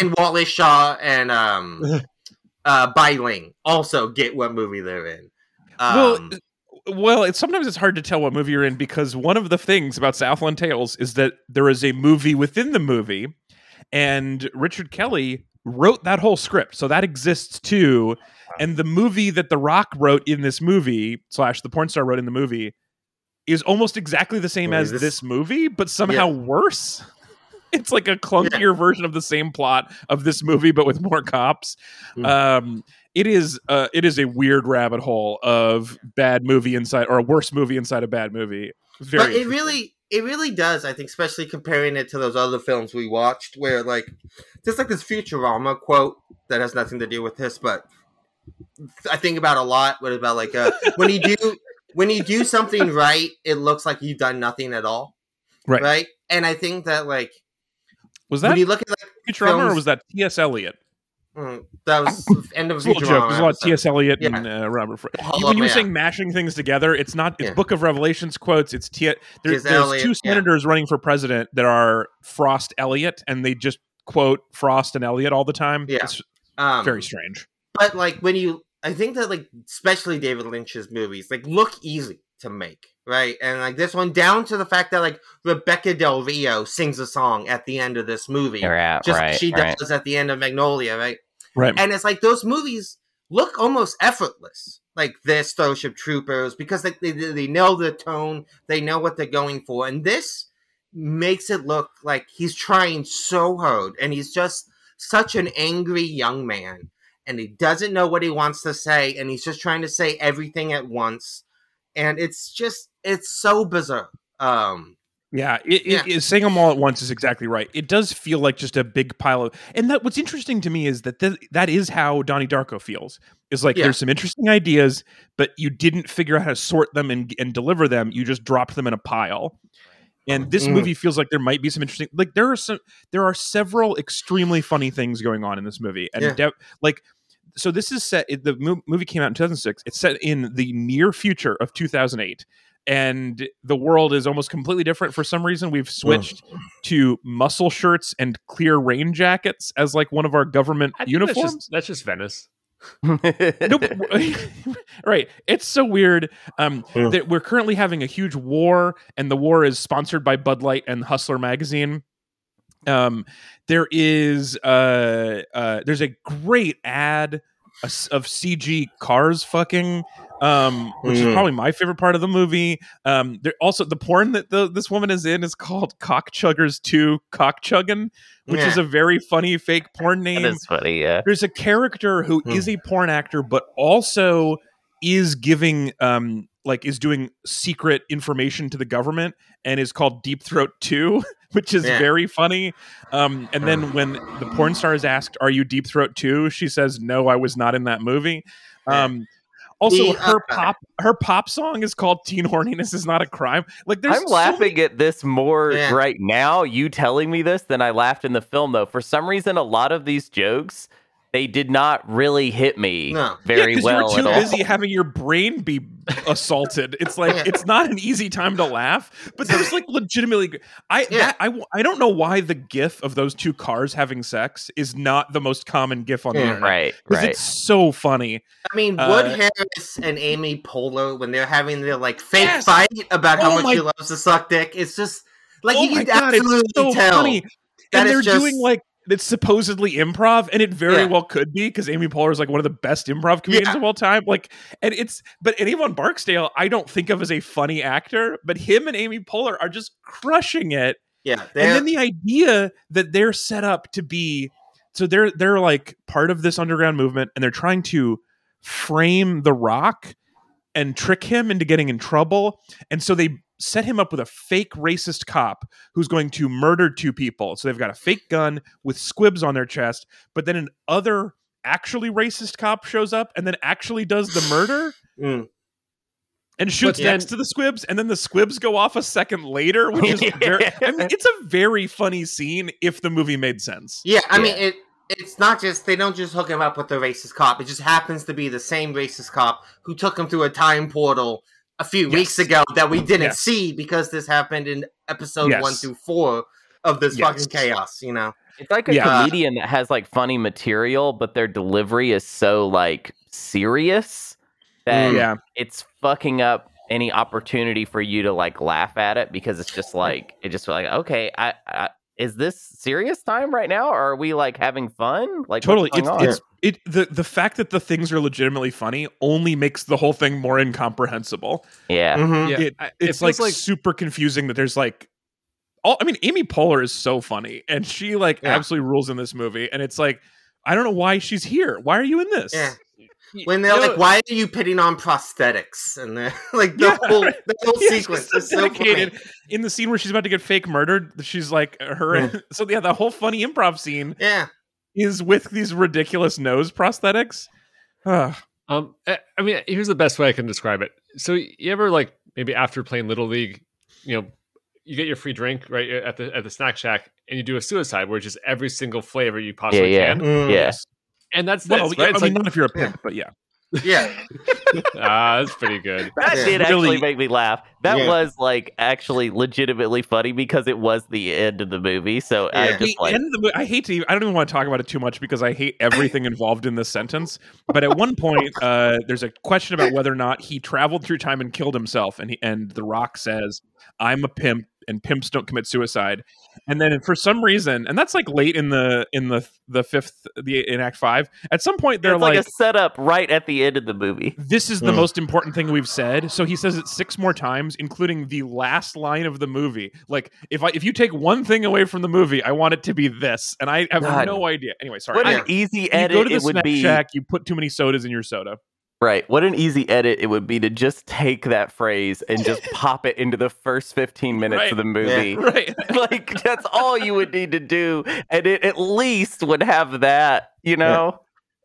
and Wallace Shawn and um, uh, Bai Ling also get what movie they're in. Um, well, Well, it's, sometimes it's hard to tell what movie you're in because one of the things about Southland Tales is that there is a movie within the movie, and Richard Kelly wrote that whole script, so that exists too. And the movie that The Rock wrote in this movie, slash the porn star wrote in the movie, is almost exactly the same as this, this movie, but somehow yeah. worse. It's like a clunkier yeah. version of the same plot of this movie, but with more cops. Mm. Um, it is uh, it is a weird rabbit hole of bad movie inside, or a worse movie inside a bad movie. Very but it really... It really does, I think, especially comparing it to those other films we watched where, like, just like this Futurama quote that has nothing to do with this, but I think about a lot. What about, like, uh, when you do when you do something right, it looks like you've done nothing at all. Right. Right? And I think that, like... Was that when you look at, like, Futurama films, or was that T S. Eliot? Mm, that was the end of the joke. There's a lot of T S. Eliot yeah. and uh, Robert. Fre- Hello, when you were man. saying mashing things together, it's not it's yeah. Book of Revelations quotes. It's T. There, there's Elliot, two senators yeah. running for president that are Frost Elliot, and they just quote Frost and Elliot all the time. Yeah, it's um, very strange. But like when you, I think that like especially David Lynch's movies like look easy to make, right? And like this one, down to the fact that like Rebecca Del Rio sings a song at the end of this movie, right, just right, she does right. at the end of Magnolia, right? Right, and it's like those movies look almost effortless, like this Starship Troopers, because they, they they know the tone, they know what they're going for, and this makes it look like he's trying so hard, and he's just such an angry young man, and he doesn't know what he wants to say, and he's just trying to say everything at once. And it's just, it's so bizarre. Um, yeah, it, yeah. It, it, saying them all at once is exactly right. It does feel like just a big pile of, and that what's interesting to me is that th- that is how Donnie Darko feels. It's like yeah. there's some interesting ideas, but you didn't figure out how to sort them and, and deliver them. You just dropped them in a pile. And this mm. movie feels like there might be some interesting, like there are some, there are several extremely funny things going on in this movie. And yeah. de- like, So this is set, the movie came out in two thousand six. It's set in the near future of two thousand eight. And the world is almost completely different. For some reason, we've switched yeah. to muscle shirts and clear rain jackets as like one of our government uniforms. That's just, that's just Venice. Nope. Right. It's so weird um, yeah. that we're currently having a huge war, and the war is sponsored by Bud Light and Hustler magazine. Um, there is uh, uh, there's a great ad of C G cars fucking, um, which mm. is probably my favorite part of the movie. Um, there also the porn that the, this woman is in is called Cockchuggers Two Cockchuggin, which yeah. is a very funny fake porn name. That is funny, yeah. There's a character who mm. is a porn actor, but also is giving um like is doing secret information to the government, and is called Deep Throat Two. Which is yeah. very funny. Um, and then when the porn star is asked, "Are you Deep Throat too?" she says, "No, I was not in that movie." Um, also, the, her uh, pop her pop song is called "Teen Horniness Is Not a Crime." Like, there's I'm so laughing many- at this more yeah. right now. You telling me this than I laughed in the film, though. For some reason, a lot of these jokes. They did not really hit me no. very yeah, well. You were too at busy all. having your brain be assaulted. It's like yeah. it's not an easy time to laugh. But there's like legitimately, I, yeah. that, I I don't know why the GIF of those two cars having sex is not the most common GIF on the yeah. internet. Right, right. It's so funny. I mean, uh, Wood Harris and Amy Poehler when they're having their like fake yes. fight about oh how much she loves to suck dick. It's just like oh you can God, absolutely it's so tell. Funny. And they're just, doing like. It's supposedly improv, and it very yeah. well could be because Amy Poehler is like one of the best improv comedians yeah. of all time. Like, and it's but and Avon Barksdale, I don't think of as a funny actor, but him and Amy Poehler are just crushing it. Yeah, and then the idea that they're set up to be so they're they're like part of this underground movement, and they're trying to frame The Rock and trick him into getting in trouble, and so they. Set him up with a fake racist cop who's going to murder two people. So they've got a fake gun with squibs on their chest, but then an other actually racist cop shows up and then actually does the murder mm. and shoots but next then, to the squibs. And then the squibs go off a second later, which is yeah. very, I mean, it's a very funny scene if the movie made sense. Yeah. I yeah. mean, it, it's not just, they don't just hook him up with the racist cop. It just happens to be the same racist cop who took him through a time portal a few yes. weeks ago that we didn't yes. see because this happened in episode yes. one through four of this yes. fucking chaos, you know? It's like a yeah. comedian that has like funny material, but their delivery is so like serious that yeah. it's fucking up any opportunity for you to like laugh at it because it's just like, it just like, okay, I, I is this serious time right now? Or are we like having fun? Like totally. It's, it's it the, the fact that the things are legitimately funny only makes the whole thing more incomprehensible. Yeah. Mm-hmm. yeah. It, it's it like, like super confusing that there's like, all, I mean, Amy Poehler is so funny and she like yeah. absolutely rules in this movie. And it's like, I don't know why she's here. Why are you in this? Yeah. When they're you like, know, why are you pitting on prosthetics? And they're like, the yeah, whole, the whole yeah, sequence is so dedicated. Funny. In the scene where she's about to get fake murdered, she's like, her. Yeah. And, so, yeah, the whole funny improv scene yeah. is with these ridiculous nose prosthetics. Ugh. Um, I mean, here's the best way I can describe it. So, you ever, like, maybe after playing Little League, you know, you get your free drink right at the at the snack shack and you do a suicide where it's just every single flavor you possibly yeah, yeah. can. Mm. Yes. Yeah. And that's this, well, right? Yeah, it's I mean, like, not if you're a pimp, yeah. but yeah. Yeah. Ah, that's pretty good. That yeah. did actually make me laugh. That yeah. was, like, actually legitimately funny because it was the end of the movie, so yeah. I just, the like... End of the, I hate to even... I don't even want to talk about it too much because I hate everything involved in this sentence, but at one point, uh, there's a question about whether or not he traveled through time and killed himself, and, he, and The Rock says, I'm a pimp, and pimps don't commit suicide. And then for some reason, and that's like late in the in the the fifth the in Act Five. At some point, they're it's like, like a setup right at the end of the movie. This is the mm. most important thing we've said. So he says it six more times, including the last line of the movie. Like if I if you take one thing away from the movie, I want it to be this, and I have God. no idea. Anyway, sorry. What an I, easy edit you go to the it snack would be. Shack, you put too many sodas in your soda. Right. What an easy edit it would be to just take that phrase and just pop it into the first fifteen minutes right. of the movie. Yeah. Right. Like, that's all you would need to do. And it at least would have that, you know?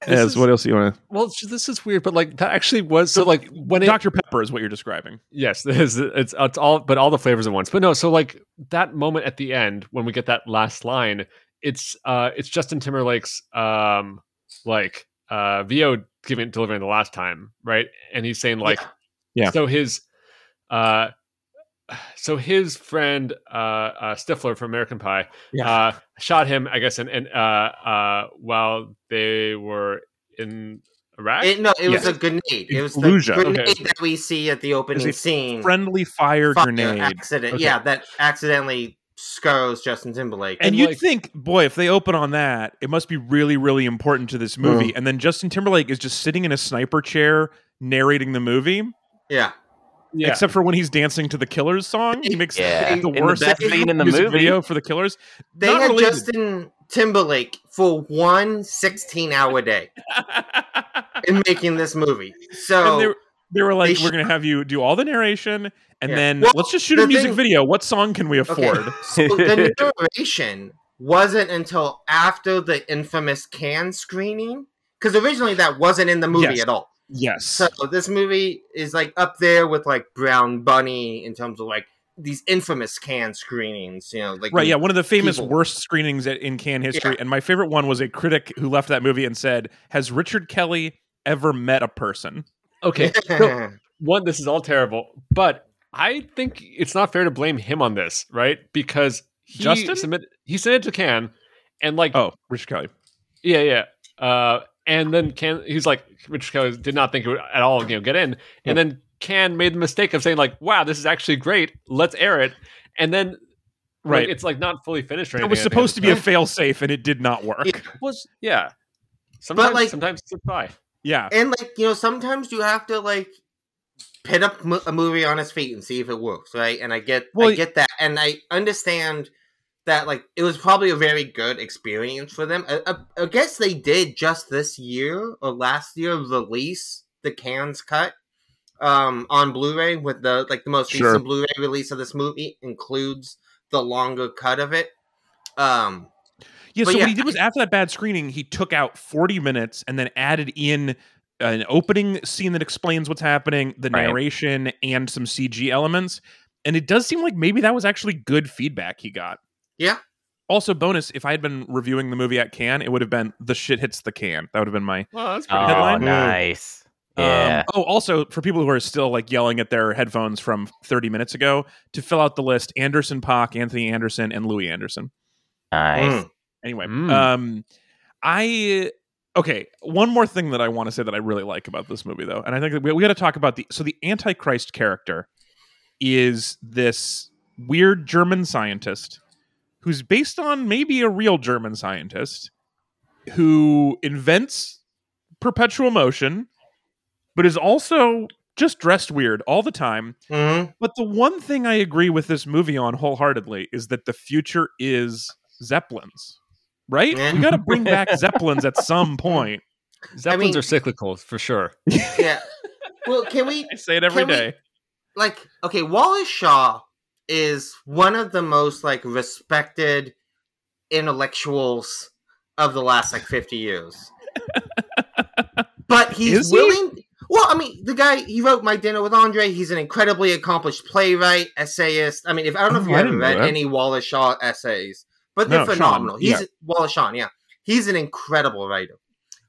Yeah. Yes. Is, what else do you want to... Well, this is weird, but like, that actually was... So like, when it, Doctor Pepper is what you're describing. Yes. It is, it's, it's all, but all the flavors at once. But no, so like, that moment at the end, when we get that last line, it's, uh, it's Justin Timberlake's, um, like, uh, V O giving delivering the last time, right? And he's saying like, yeah. So his, uh, so his friend uh, uh, Stifler from American Pie yeah. uh, shot him, I guess, and and uh, uh, while they were in Iraq. It, no, it yes. was a grenade. It was Fallujah. the grenade okay. that we see at the opening scene. Friendly fire, fire grenade accident. Okay. Yeah, that accidentally scars Justin Timberlake. And, and you'd like, think, boy, if they open on that, it must be really, really important to this movie. Mm. And then Justin Timberlake is just sitting in a sniper chair narrating the movie. Yeah. yeah. Except for when he's dancing to the Killers song. He makes yeah. the worst the scene in the movie video for the Killers. They Not had related. Justin Timberlake for one sixteen-hour day in making this movie. So... They were like, they we're going to have you do all the narration, and yeah. then well, let's just shoot a music thing, video. What song can we afford? Okay. So the narration wasn't until after the infamous Cannes screening, because originally that wasn't in the movie yes. at all. Yes. So this movie is like up there with like Brown Bunny in terms of like these infamous Cannes screenings, you know, like right, yeah, one of the famous people. worst screenings in Cannes history. Yeah. And my favorite one was a critic who left that movie and said, "Has Richard Kelly ever met a person?" Okay, so, one, this is all terrible, but I think it's not fair to blame him on this, right? Because he Justin? submitted he submitted to Cannes, and like... Oh, Richard Kelly. Yeah, yeah. Uh, and then Cannes, he's like, Richard Kelly did not think it would at all you know, get in, and then Cannes made the mistake of saying like, wow, this is actually great, let's air it, and then... Right. Like, it's like not fully finished or anything. It was supposed to be a fail-safe, and it did not work. It was, yeah. Sometimes, but like, sometimes it's a tie. Yeah. And, like, you know, sometimes you have to, like, pit up mo- a movie on its feet and see if it works, right? And I get well, I get that. And I understand that, like, it was probably a very good experience for them. I, I, I guess they did just this year or last year release the Cannes cut um, on Blu-ray with the, like, the most sure. recent Blu-ray release of this movie includes the longer cut of it. Um Yeah, but so yeah, what he did was after that bad screening, he took out forty minutes and then added in an opening scene that explains what's happening, the right. narration, and some C G elements. And it does seem like maybe that was actually good feedback he got. Yeah. Also, bonus, if I had been reviewing the movie at Cannes, it would have been The Shit Hits the Can. That would have been my well, that's pretty oh, headline. Nice. Yeah. Um, oh, also, for people who are still like yelling at their headphones from thirty minutes ago, to fill out the list, Anderson Paak, Anthony Anderson, and Louis Anderson. Nice. Mm. Anyway, mm. um, I, okay, one more thing that I want to say that I really like about this movie, though, and I think that we, we got to talk about the, so the Antichrist character is this weird German scientist who's based on maybe a real German scientist who invents perpetual motion, but is also just dressed weird all the time. Mm-hmm. But the one thing I agree with this movie on wholeheartedly is that the future is Zeppelins, right? Yeah. We got to bring back Zeppelins at some point. Zeppelins I mean, are cyclical for sure. Yeah. Well, can we I say it every day? We, like, okay, Wallace Shawn is one of the most like respected intellectuals of the last like fifty years. But he's is willing. He? Well, I mean, the guy, he wrote My Dinner with Andre. He's an incredibly accomplished playwright, essayist. I mean, if I don't know if oh, you ever read that. any Wallace Shawn essays, but they're no, phenomenal. Shawn, he's yeah. Wallace Shawn, yeah. He's an incredible writer.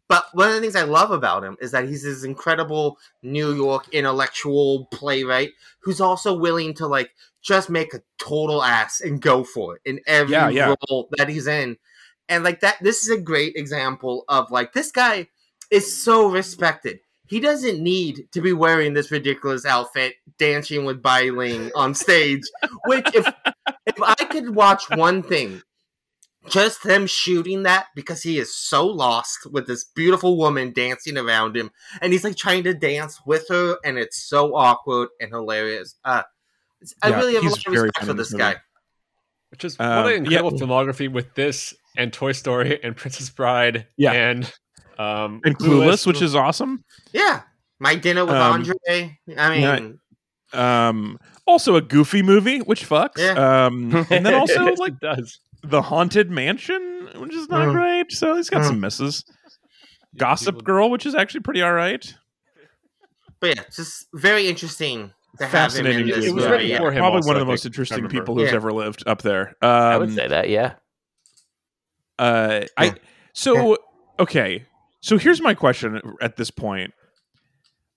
But one of the things I love about him is that he's this incredible New York intellectual playwright who's also willing to like just make a total ass and go for it in every yeah, yeah. role that he's in. And like that, this is a great example of like this guy is so respected. He doesn't need to be wearing this ridiculous outfit, dancing with Bailing on stage. Which, if if I could watch one thing, just them shooting that, because he is so lost with this beautiful woman dancing around him, and he's like trying to dance with her, and it's so awkward and hilarious. Uh, I yeah, really have a lot of respect for this movie. guy. Which is um, what an incredible yeah. filmography with this and Toy Story and Princess Bride yeah. and. Um, and Clueless, Clueless, which is awesome. Yeah. My Dinner with um, Andre. I mean. Yeah, um, also a goofy movie, which fucks. Yeah. Um, and then also, yes, like, does. The Haunted Mansion, which is not mm. great. So he's got mm. some misses. Yeah, Gossip people... Girl, which is actually pretty all right. But yeah, just very interesting to have him in this It was movie. Yeah. For him Probably also, one of the most interesting people who's yeah. ever lived up there. Um, I would say that, yeah. Uh, yeah. I So, yeah. okay. So here's my question at this point.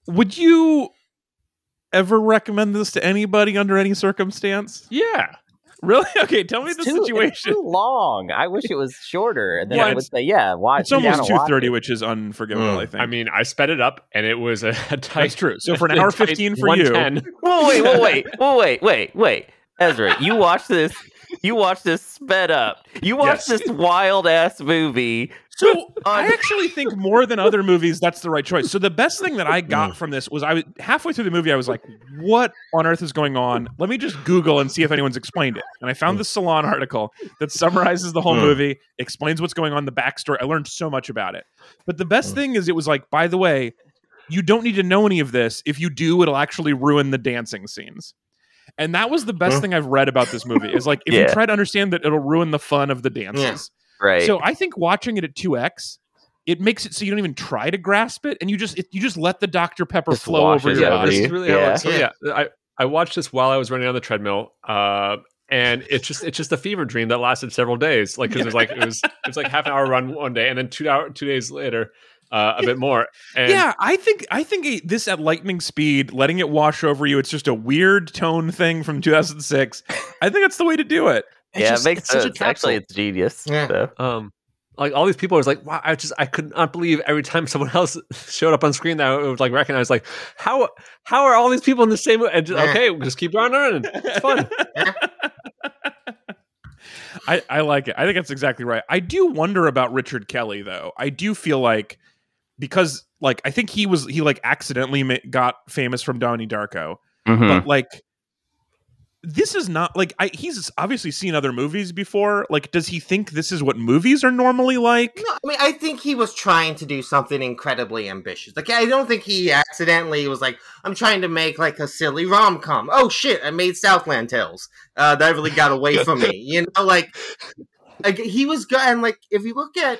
Would you ever recommend this to anybody under any circumstance? Yeah. Really? Okay, tell me it's the too, situation. It's too long. I wish it was shorter. And then yeah, I would say, yeah, watch it. It's almost two thirty, it. which is unforgivable, mm. I think. I mean, I sped it up, and it was a, a tight... That's true. So for an hour fifteen for you... Whoa, wait, whoa, wait, whoa, wait, wait, wait. Ezra, you watched this... You watched this sped up. You watched yes. this wild ass movie. So on- I actually think more than other movies, that's the right choice. So the best thing that I got from this was I was halfway through the movie. I was like, what on earth is going on? Let me just Google and see if anyone's explained it. And I found this Salon article that summarizes the whole movie, explains what's going on, the backstory. I learned so much about it. But the best thing is it was like, by the way, you don't need to know any of this. If you do, it'll actually ruin the dancing scenes. And that was the best huh? thing I've read about this movie. Is like, if yeah. you try to understand that, it'll ruin the fun of the dances. Yeah. Right. So I think watching it at two X, it makes it so you don't even try to grasp it, and you just it, you just let the Doctor Pepper just flow over your body. This is really yeah. So yeah, I, I watched this while I was running on the treadmill, uh, and it's just it's just a fever dream that lasted several days. Like because it was like it was it was like half an hour run one day, and then two hour two days later. Uh, a bit more. And yeah, I think I think a, this at lightning speed, letting it wash over you, it's just a weird tone thing from two thousand six. I think that's the way to do it. It's yeah, just, it makes it's sense. Such a Actually, it's genius. Yeah. So. Um, like all these people are like, wow, I just I could not believe every time someone else showed up on screen that I would like recognize. Like, how how are all these people in the same? And just, yeah. okay, we'll just keep on running. It's fun. Yeah. I I like it. I think that's exactly right. I do wonder about Richard Kelly though. I do feel like. Because, like, I think he was, he, like, accidentally ma- got famous from Donnie Darko. Mm-hmm. But, like, this is not, like, I, he's obviously seen other movies before. Like, does he think this is what movies are normally like? No, I mean, I think he was trying to do something incredibly ambitious. Like, I don't think he accidentally was like, I'm trying to make, like, a silly rom-com. Oh, shit, I made Southland Tales. Uh, that really got away from me. You know, like, like he was, go- and, like, if you look at,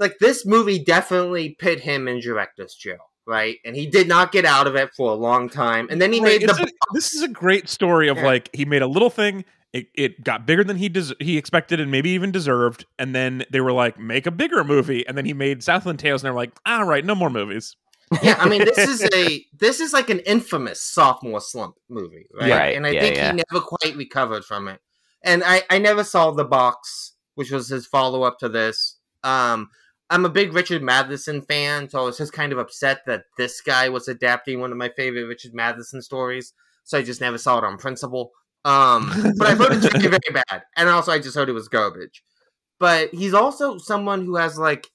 like, this movie definitely pit him in director's jail, right? And he did not get out of it for a long time. And then he right. made it's the... A, this is a great story of, yeah. like, he made a little thing. It, it got bigger than he des- he expected and maybe even deserved. And then they were like, make a bigger movie. And then he made Southland Tales, and they were like, all right, no more movies. Yeah, I mean, this is a... This is, like, an infamous sophomore slump movie, right? right. And I yeah, think yeah. he never quite recovered from it. And I, I never saw The Box, which was his follow-up to this. Um... I'm a big Richard Matheson fan, so I was just kind of upset that this guy was adapting one of my favorite Richard Matheson stories, so I just never saw it on principle. Um, but I voted Jimmy very bad. And also I just heard it was garbage. But he's also someone who has, like,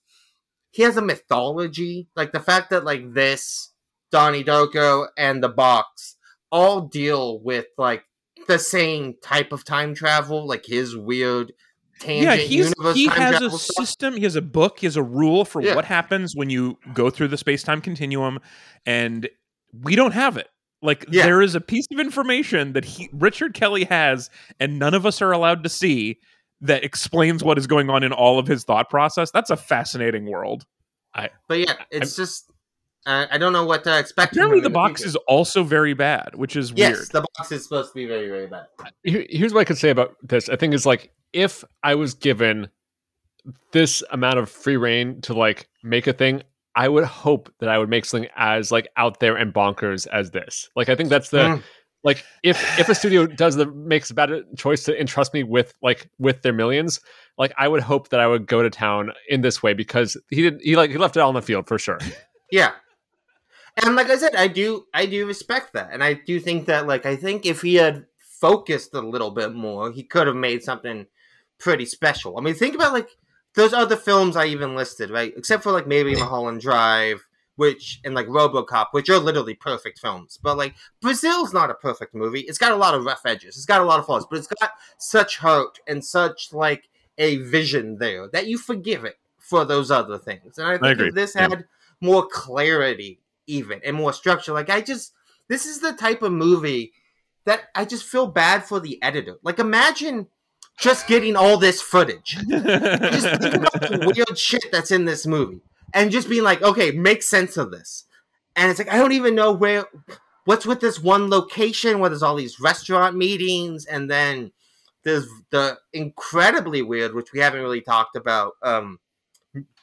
he has a mythology. Like, the fact that, like, this, Donnie Darko, and The Box all deal with, like, the same type of time travel. Like, his weird tangent yeah, he's, universe he time has travel a stuff. System, he has a book, he has a rule for yeah. what happens when you go through the space-time continuum. And we don't have it. Like, yeah. there is a piece of information that he, Richard Kelly has, and none of us are allowed to see, that explains what is going on in all of his thought process. That's a fascinating world. I, but yeah, it's I'm, just, uh, I don't know what to expect. Apparently the box is also very bad, which is yes, weird. Yes, the box is supposed to be very, very bad. Here's what I could say about this. I think is like, if I was given this amount of free reign to like make a thing, I would hope that I would make something as like out there and bonkers as this. Like, I think that's the... Mm. Like if, if a studio does the makes a bad choice to entrust me with like with their millions, like I would hope that I would go to town in this way, because he didn't he like he left it all on the field for sure. Yeah. And like I said, I do I do respect that. And I do think that like I think if he had focused a little bit more, he could have made something pretty special. I mean, think about like those other films I even listed, right? Except for like maybe Mulholland Drive. Which, and like RoboCop, which are literally perfect films. But like, Brazil's not a perfect movie. It's got a lot of rough edges. It's got a lot of flaws. But it's got such heart and such like a vision there that you forgive it for those other things. And I think I agree. If this had yeah. more clarity even and more structure, like I just, this is the type of movie that I just feel bad for the editor. Like imagine just getting all this footage. Just think about the weird shit that's in this movie. And just being like, okay, make sense of this. And it's like, I don't even know where, what's with this one location where there's all these restaurant meetings. And then there's the incredibly weird, which we haven't really talked about, um,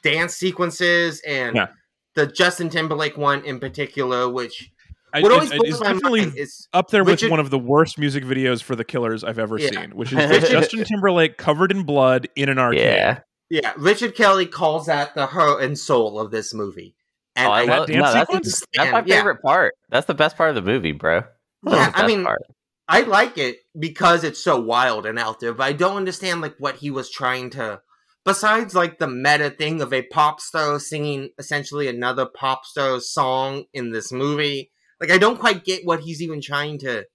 dance sequences. And yeah. the Justin Timberlake one in particular, which I, what always I, blows my mind is up there Richard, with one of the worst music videos for The Killers I've ever yeah. seen, which is Justin Timberlake covered in blood in an arcade. Yeah. Yeah, Richard Kelly calls that the heart and soul of this movie. And oh, I love that. No, that's, that's my favorite yeah. part. That's the best part of the movie, bro. Yeah, I mean, part. I like it because it's so wild and out there, but I don't understand like what he was trying to... Besides like the meta thing of a pop star singing essentially another pop star song in this movie, like I don't quite get what he's even trying to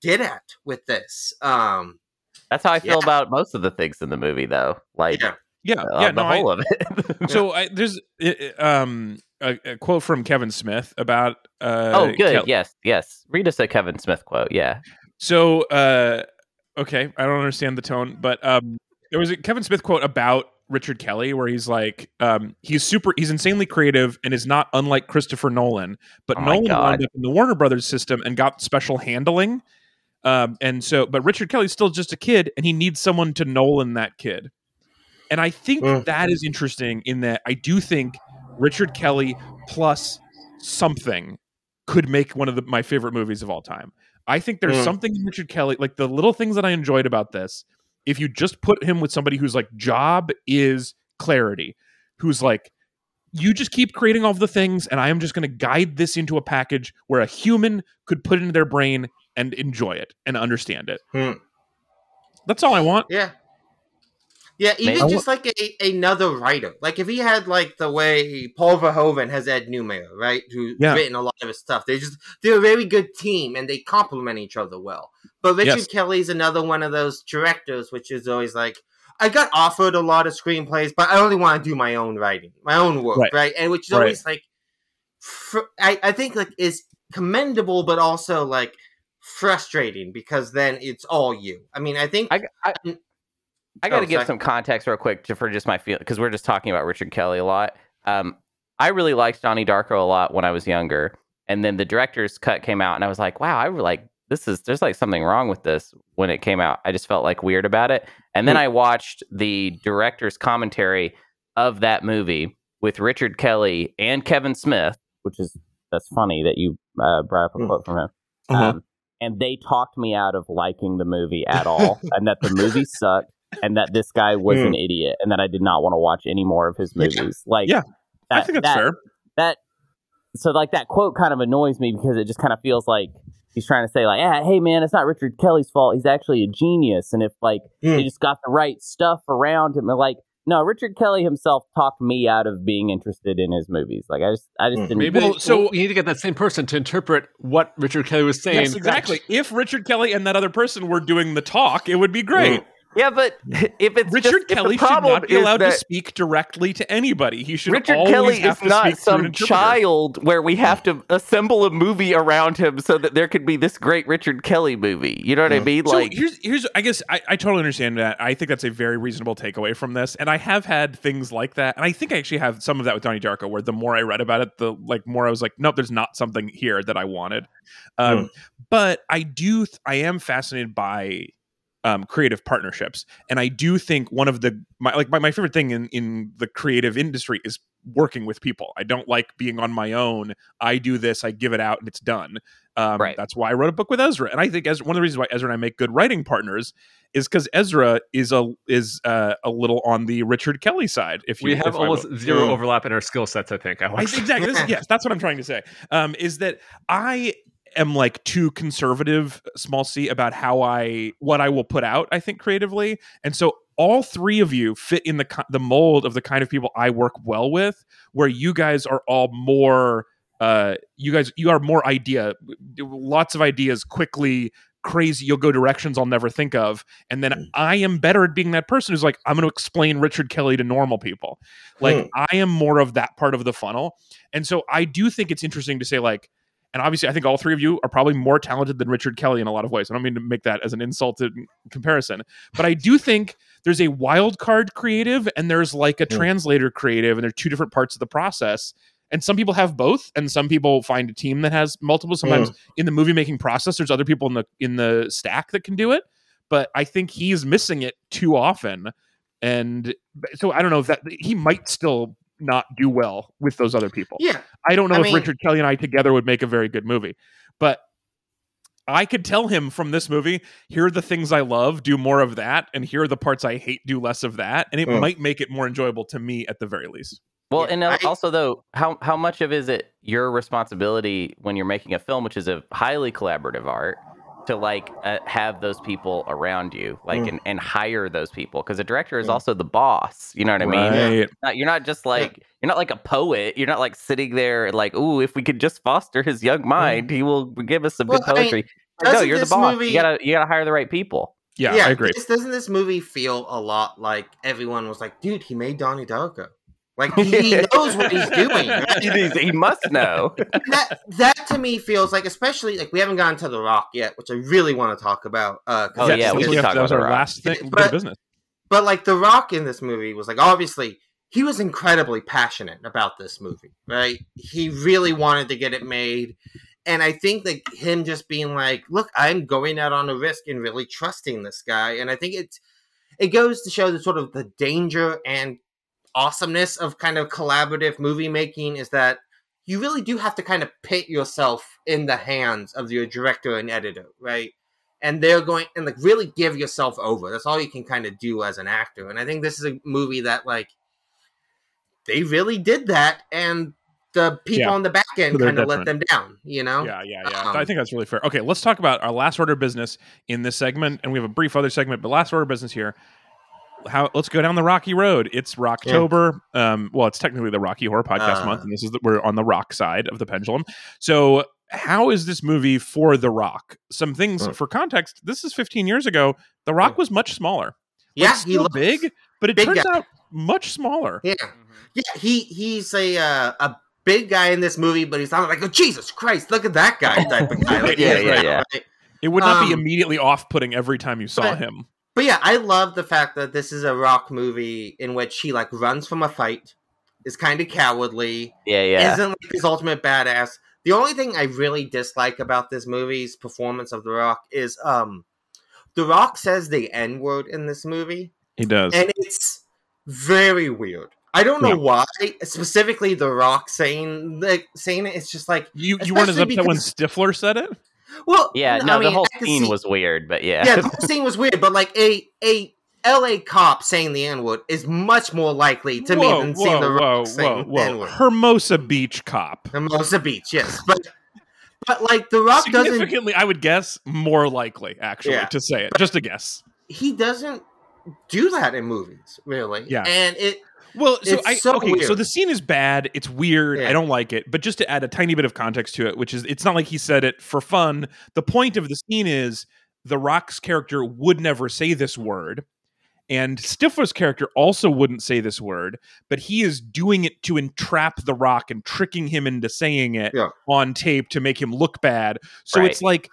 get at with this. Um, that's how I feel yeah. about most of the things in the movie, though. Like. Yeah. Yeah, uh, yeah, the no, whole I, of it. So I, there's um, a, a quote from Kevin Smith about... Uh, oh, good, Kelly. yes, yes. Read us a Kevin Smith quote, yeah. So, uh, okay, I don't understand the tone, but um, there was a Kevin Smith quote about Richard Kelly where he's like, um, he's super, he's insanely creative and is not unlike Christopher Nolan, but oh Nolan wound up in the Warner Brothers system and got special handling. Um, and so, but Richard Kelly's still just a kid and he needs someone to Nolan that kid. And I think mm. that is interesting in that I do think Richard Kelly plus something could make one of the, my favorite movies of all time. I think there's mm. something in Richard Kelly, like the little things that I enjoyed about this. If you just put him with somebody who's like job is clarity, who's like, you just keep creating all the things and I am just going to guide this into a package where a human could put into their brain and enjoy it and understand it. Mm. That's all I want. Yeah. Yeah, even Man. just like a, another writer. Like if he had like the way Paul Verhoeven has Ed Neumayer, right? Who's yeah. written a lot of his stuff. They just they're a very good team and they complement each other well. But Richard yes. Kelly's another one of those directors, which is always like, I got offered a lot of screenplays, but I only want to do my own writing, my own work, right? right? And which is right. always like, fr- I I think like is commendable, but also like frustrating because then it's all you. I mean, I think. I, I, I, I got to oh, give sorry. some context real quick for just my feel, because we're just talking about Richard Kelly a lot. Um, I really liked Donnie Darko a lot when I was younger. And then the director's cut came out and I was like, wow, I really like this is there's like something wrong with this when it came out. I just felt like weird about it. And then I watched the director's commentary of that movie with Richard Kelly and Kevin Smith, which is that's funny that you uh, brought up a quote from him. Um, uh-huh. And they talked me out of liking the movie at all and that the movie sucked. And that this guy was mm. an idiot, and that I did not want to watch any more of his movies. Like, yeah, that, I think that's that, fair. That so, like that quote kind of annoys me because it just kind of feels like he's trying to say, like, ah, hey, man, it's not Richard Kelly's fault. He's actually a genius. And if, like, mm. they just got the right stuff around him, like, no, Richard Kelly himself talked me out of being interested in his movies. Like, I just I just mm. didn't. Maybe well, so you need to get that same person to interpret what Richard Kelly was saying. Yes, exactly. If Richard Kelly and that other person were doing the talk, it would be great. Mm. Yeah, but if it's Richard just, Kelly if the should not be allowed to speak directly to anybody. He should Richard always Kelly have is to not some child where we have to assemble a movie around him so that there could be this great Richard Kelly movie. You know what mm. I mean? Like, so here's here's I guess I, I totally understand that. I think that's a very reasonable takeaway from this, and I have had things like that, and I think I actually have some of that with Donnie Darko, where the more I read about it, the like more I was like, nope, there's not something here that I wanted. Um, mm. But I do, th- I am fascinated by. Um, creative partnerships. And I do think one of the, my, like my, my favorite thing in, in the creative industry is working with people. I don't like being on my own. I do this, I give it out, and it's done. Um, right. That's why I wrote a book with Ezra. And I think Ezra, one of the reasons why Ezra and I make good writing partners is because Ezra is a is uh, a little on the Richard Kelly side. If you, we have if almost zero overlap in our skill sets, I think. I, I exactly. This, yes, that's what I'm trying to say. Um, is that I... am like too conservative, small c, about how I what I will put out, I think, creatively. And so all three of you fit in the the mold of the kind of people I work well with, where you guys are all more uh you guys you are more idea, lots of ideas quickly, crazy, you'll go directions I'll never think of. And then mm. I am better at being that person who's like, I'm going to explain Richard Kelly to normal people. Like mm. I am more of that part of the funnel. And so I do think it's interesting to say, like, and obviously, I think all three of you are probably more talented than Richard Kelly in a lot of ways. I don't mean to make that as an insulted comparison, but I do think there's a wild card creative and there's like a mm. translator creative, and they're two different parts of the process. And some people have both, and some people find a team that has multiple. Sometimes mm. in the movie making process, there's other people in the in the stack that can do it. But I think he's missing it too often, and so I don't know if that he might still. Not do well with those other people. Yeah. I don't know I if mean, Richard Kelly and I together would make a very good movie, but I could tell him from this movie, here are the things I love, do more of that. And here are the parts I hate, do less of that. And it mm. might make it more enjoyable to me at the very least. Well, yeah. and I, also though, how, how much of is it your responsibility when you're making a film, which is a highly collaborative art, to like uh, have those people around you, like mm. and, and hire those people, because a director is mm. also the boss. You know what I mean? Right. You're, not, you're not just like you're not like a poet. You're not like sitting there and like, ooh, if we could just foster his young mind, mm. he will give us some well, good poetry. I mean, no, you're the boss. Movie... You gotta you gotta hire the right people. Yeah, yeah I agree. This, doesn't this movie feel a lot like everyone was like, dude, he made Donnie Darko. Like, he knows what he's doing. He must know. That that to me feels like, especially like we haven't gotten to The Rock yet, which I really want to talk about. Uh, oh yeah, we should talk about our last thing. But, business. But like The Rock in this movie was like, obviously he was incredibly passionate about this movie, right? He really wanted to get it made, and I think that him just being like, look, I'm going out on a risk and really trusting this guy, and I think it's it goes to show the sort of the danger and awesomeness of kind of collaborative movie making is that you really do have to kind of pit yourself in the hands of your director and editor, right? And they're going and like really give yourself over. That's all you can kind of do as an actor. And I think this is a movie that like they really did that, and the people yeah. on the back end so kind of different. Let them down, you know? Yeah, yeah, yeah. Um, I think that's really fair. Okay, let's talk about our last order of business in this segment, and we have a brief other segment, but last order of business here. How let's go down the rocky road. It's Rocktober. Yeah. Um, well, it's technically the Rocky Horror Podcast uh. month, and this is the, we're on the rock side of the pendulum. So, how is this movie for The Rock? Some things mm. for context. This is fifteen years ago. The Rock mm. was much smaller. Yeah, like, he looks big, but it big turns guy. out much smaller. Yeah, mm-hmm. yeah. He he's a uh, a big guy in this movie, but he's not like, oh Jesus Christ, look at that guy type of guy. Like, yeah, yeah, yeah, yeah. Right? It would not um, be immediately off-putting every time you saw but, him. But yeah, I love the fact that this is a Rock movie in which he like runs from a fight, is kind of cowardly, yeah, yeah, isn't like his ultimate badass. The only thing I really dislike about this movie's performance of The Rock is um, The Rock says the N-word in this movie. He does, and it's very weird. I don't know yeah. why specifically The Rock saying like saying it. It's just like you you weren't as upset because- when Stifler said it. Well, yeah, no, I mean, the whole scene see, was weird, but yeah, yeah, the whole scene was weird. But like a a L A cop saying the N-word is much more likely to whoa, me than whoa, seeing the whoa, Rock whoa, saying whoa. the N-word. Hermosa Beach cop. Hermosa Beach, yes, but But like The Rock doesn't significantly, I would guess, more likely actually yeah. to say it. But just a guess. He doesn't do that in movies, really. Yeah, and it. Well, so it's I so okay. Weird. So the scene is bad. It's weird. Yeah. I don't like it. But just to add a tiny bit of context to it, which is, it's not like he said it for fun. The point of the scene is The Rock's character would never say this word, and Stifler's character also wouldn't say this word, but he is doing it to entrap The Rock and tricking him into saying it yeah. on tape to make him look bad. So right. it's like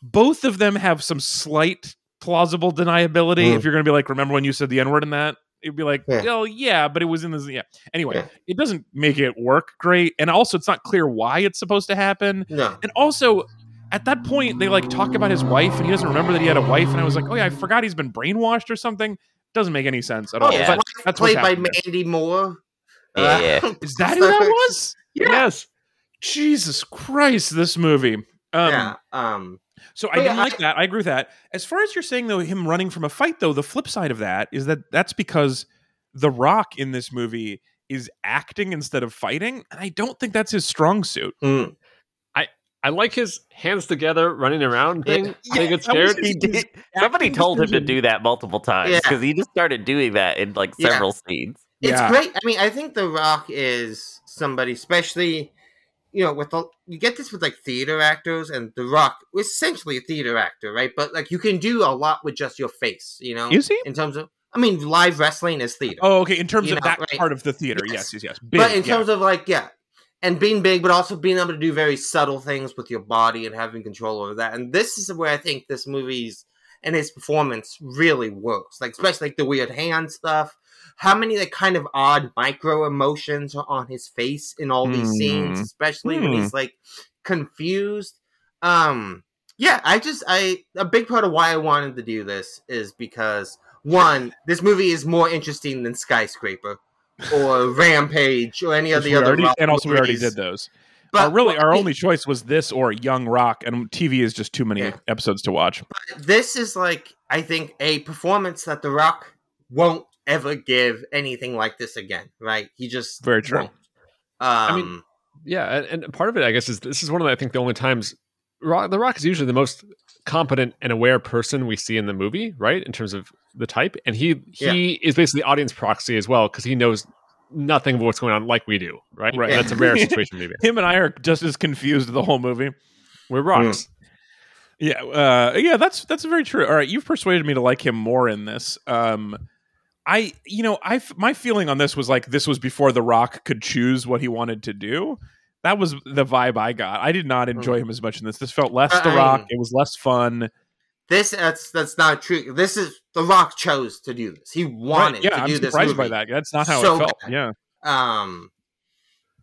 both of them have some slight plausible deniability. Mm. If you're going to be like, remember when you said the N-word in that? It'd be like, yeah. oh, yeah, but it was in this. Yeah. Anyway, yeah. it doesn't make it work great. And also, it's not clear why it's supposed to happen. No. And also, at that point, they like talk about his wife, and he doesn't remember that he had a wife. And I was like, oh, yeah, I forgot he's been brainwashed or something. Doesn't make any sense at all. Oh, yeah. But that's played by Mandy Moore. Yeah. Uh, is that who that was? Yeah. Yes. Jesus Christ, this movie. Um, yeah. Um. So I didn't like that. I agree with that. As far as you're saying, though, him running from a fight, though, the flip side of that is that that's because The Rock in this movie is acting instead of fighting. And I don't think that's his strong suit. Mm. I, I like his hands together, running around thing. Yeah, they get scared. He did. Somebody told him to do that multiple times because yeah. he just started doing that in like several yeah. scenes. It's yeah. great. I mean, I think The Rock is somebody, especially... You know, with the, you get this with like theater actors, and The Rock was essentially a theater actor, right? But like you can do a lot with just your face, you know. You see, in terms of, I mean, live wrestling is theater. Oh, okay. In terms you of know, that right? part of the theater, yes, yes, yes. yes. Big, but in yeah. terms of like, yeah, and being big, but also being able to do very subtle things with your body and having control over that. And this is where I think this movie's and his performance really works, like especially like the weird hand stuff. How many like kind of odd micro emotions are on his face in all these mm. scenes, especially mm. when he's like confused. Um, yeah, I just I a big part of why I wanted to do this is because one, this movie is more interesting than Skyscraper or Rampage or any of the other already, and also movies. We already did those. But our really, our I mean, only choice was this or Young Rock, and T V is just too many yeah. episodes to watch. But this is like I think a performance that The Rock won't ever give anything like this again, right? He just very true. Won't. Um, I mean, yeah, and, and part of it, I guess, is this is one of the, I think the only times Rock, The Rock is usually the most competent and aware person we see in the movie, right? In terms of the type, and he he yeah. is basically the audience proxy as well because he knows nothing of what's going on, like we do, right? Right. Yeah. That's a rare situation. Maybe him and I are just as confused the whole movie. We're rocks. Mm. Yeah, uh, yeah. That's that's very true. All right, you've persuaded me to like him more in this. Um, I, you know, I, my feeling on this was like, this was before The Rock could choose what he wanted to do. That was the vibe I got. I did not enjoy mm. him as much in this. This felt less uh, The Rock. I, it was less fun. This, that's, that's not true. This is, The Rock chose to do this. He wanted right, yeah, to I'm do this movie. I'm surprised by that. That's not how so it felt. Bad. Yeah. Um,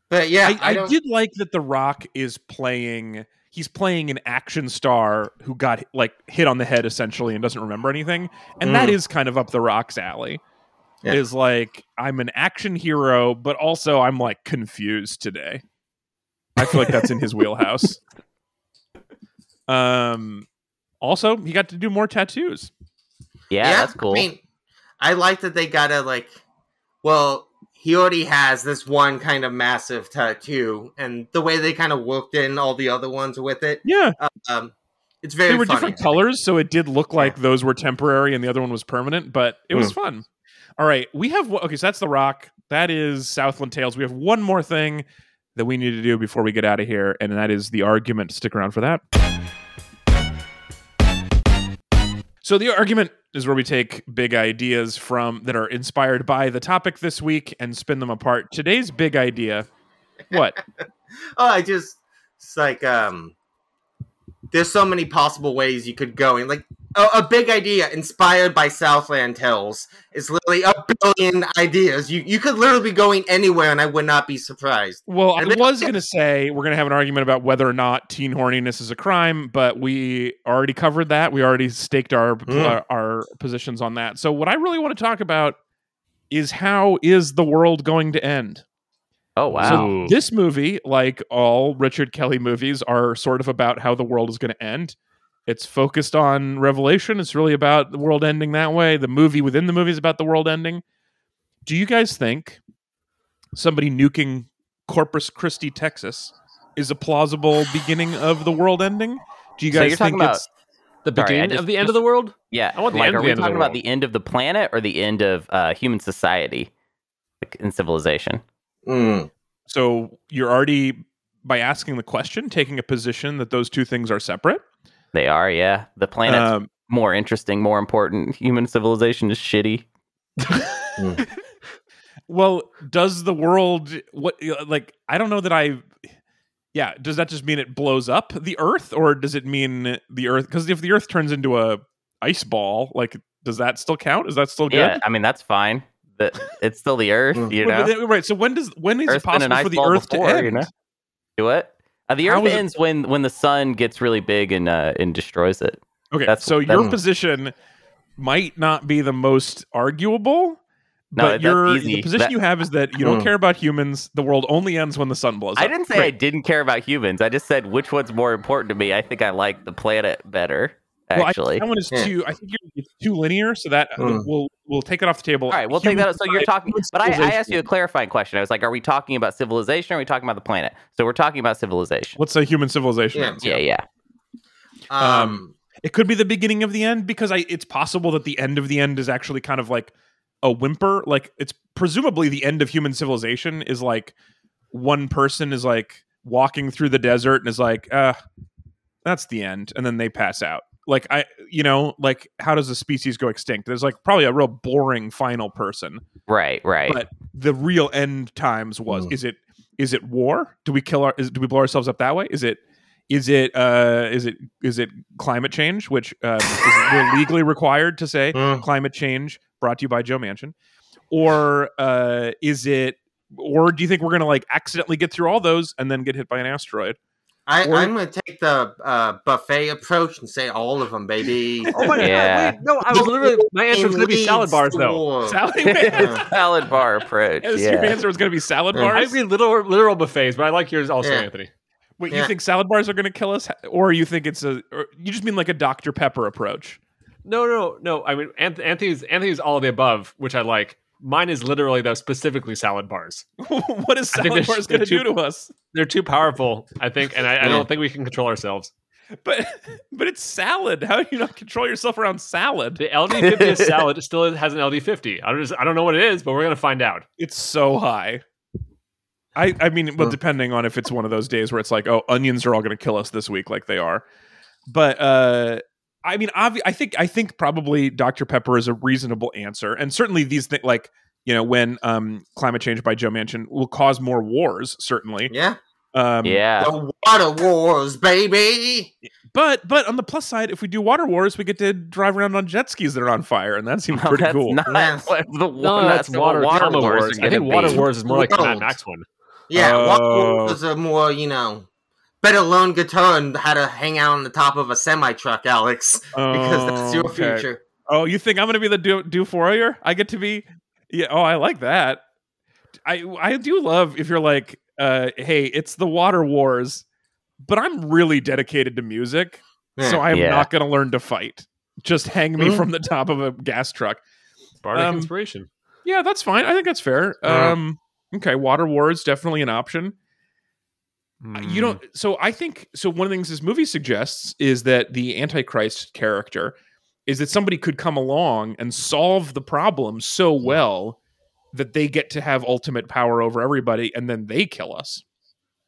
but yeah. I, I, I did like that The Rock is playing, he's playing an action star who got like hit on the head essentially and doesn't remember anything. And mm. that is kind of up The Rock's alley. Yeah. Is like, I'm an action hero, but also I'm like confused today. I feel like that's in his wheelhouse. Um, also, he got to do more tattoos. Yeah, yeah, that's cool. I mean, I like that they gotta like, well, he already has this one kind of massive tattoo, and the way they kind of worked in all the other ones with it. Yeah. Um, it's very They were funny. Different colors, so it did look like yeah. those were temporary and the other one was permanent, but it mm. was fun. All right, we have... Okay, so that's The Rock. That is Southland Tales. We have one more thing that we need to do before we get out of here, and that is the argument. Stick around for that. So the argument is where we take big ideas from that are inspired by the topic this week and spin them apart. Today's big idea... What? Oh, I just... It's like... um, there's so many possible ways you could go, and like... A big idea inspired by Southland Tales is literally a billion ideas. You you could literally be going anywhere, and I would not be surprised. Well, I was going to say we're going to have an argument about whether or not teen horniness is a crime, but we already covered that. We already staked our mm. uh, our positions on that. So what I really want to talk about is how is the world going to end? Oh, wow. So this movie, like all Richard Kelly movies, are sort of about how the world is going to end. It's focused on revelation. It's really about the world ending that way. The movie within the movie is about the world ending. Do you guys think somebody nuking Corpus Christi, Texas is a plausible beginning of the world ending? Do you guys so think it's the beginning Sorry, just, of the end just, of the world? Yeah. I want the like, end are of the we end talking of the about the end of the planet or the end of uh, human society and civilization? Mm. So you're already, by asking the question, taking a position that those two things are separate? They are, yeah. The planet's um, more interesting, more important. Human civilization is shitty. mm. Well, does the world... what? Like, I don't know that I... Yeah, does that just mean it blows up the Earth? Or does it mean the Earth... Because if the Earth turns into a ice ball, like, does that still count? Is that still good? Yeah, I mean, that's fine. That it's still the Earth, you know? Wait, right, so when does when is Earth's it possible for the Earth before, to end? You know? Do what? Uh, the Earth ends it... when, when the sun gets really big and uh, and destroys it. Okay, that's, so that... your position might not be the most arguable, no, but your the position that... you have is that you don't mm. care about humans. The world only ends when the sun blows up. I didn't say right. I didn't care about humans. I just said which one's more important to me. I think I like the planet better. Actually, well, I think that one is too. I think you're, it's too linear, so that mm. we'll we'll take it off the table. All right, we'll human take that. So you're talking, but I, I asked you a clarifying question. I was like, "Are we talking about civilization? Or are we talking about the planet?" So we're talking about civilization. Let's say human civilization. Yeah, ends, yeah. yeah. yeah. Um, um, it could be the beginning of the end because I. It's possible that the end of the end is actually kind of like a whimper. Like it's presumably the end of human civilization is like one person is like walking through the desert and is like, "Uh, that's the end," and then they pass out. Like, I, you know, like, how does a species go extinct? There's, like, probably a real boring final person. Right, right. But the real end times was, mm. is it is it war? Do we kill our, is, do we blow ourselves up that way? Is it, is it, uh, is it, is it climate change, which uh, is, we're legally required to say mm. climate change brought to you by Joe Manchin? Or uh, is it, or do you think we're going to, like, accidentally get through all those and then get hit by an asteroid? I, I'm going to take the uh, buffet approach and say all of them, baby. Oh my yeah. God! Wait, no, I was literally my answer was going to be salad bars, though. Salad, yeah. salad bar approach. Yes, yeah. Your answer was going to be salad yeah. bars. I agree, literal literal buffets, but I like yours also, yeah. Anthony. Wait, yeah. you think salad bars are going to kill us, or you think it's a? Or you just mean like a Doctor Pepper approach? No, no, no. I mean, Anthony's Anthony's all of the above, which I like. Mine is literally, though, specifically salad bars. What is salad bars going to do to us? They're too powerful, I think, and I, I don't think we can control ourselves. But but it's salad. How do you not control yourself around salad? The L D fifty is salad. It still has an L D fifty. I don't, just, I don't know what it is, but we're going to find out. It's so high. I, I mean, well, depending on if it's one of those days where it's like, oh, onions are all going to kill us this week like they are. But... uh I mean, obvi- I think I think probably Doctor Pepper is a reasonable answer, and certainly these things, like you know, when um, climate change by Joe Manchin will cause more wars, certainly. Yeah, um, yeah. The water wars, baby. But but on the plus side, if we do water wars, we get to drive around on jet skis that are on fire, and that seems no, pretty that's cool. Not, yeah. the, no, that's, that's water, water wars. wars I think water be. wars is more like the Mad Max one. Yeah, oh. water wars are more, you know. Better loan guitar and how to hang out on the top of a semi truck, Alex, oh, because that's your okay. future. Oh, you think I'm going to be the do do fourier? I get to be, yeah. Oh, I like that. I I do love if you're like, uh, hey, it's the water wars, but I'm really dedicated to music, yeah. so I'm yeah. not going to learn to fight. Just hang me mm. from the top of a gas truck. Bardic um, inspiration. Yeah, that's fine. I think that's fair. Yeah. Um, okay, water wars definitely an option. You don't. So I think. So one of the things this movie suggests is that the Antichrist character is that somebody could come along and solve the problem so well that they get to have ultimate power over everybody, and then they kill us.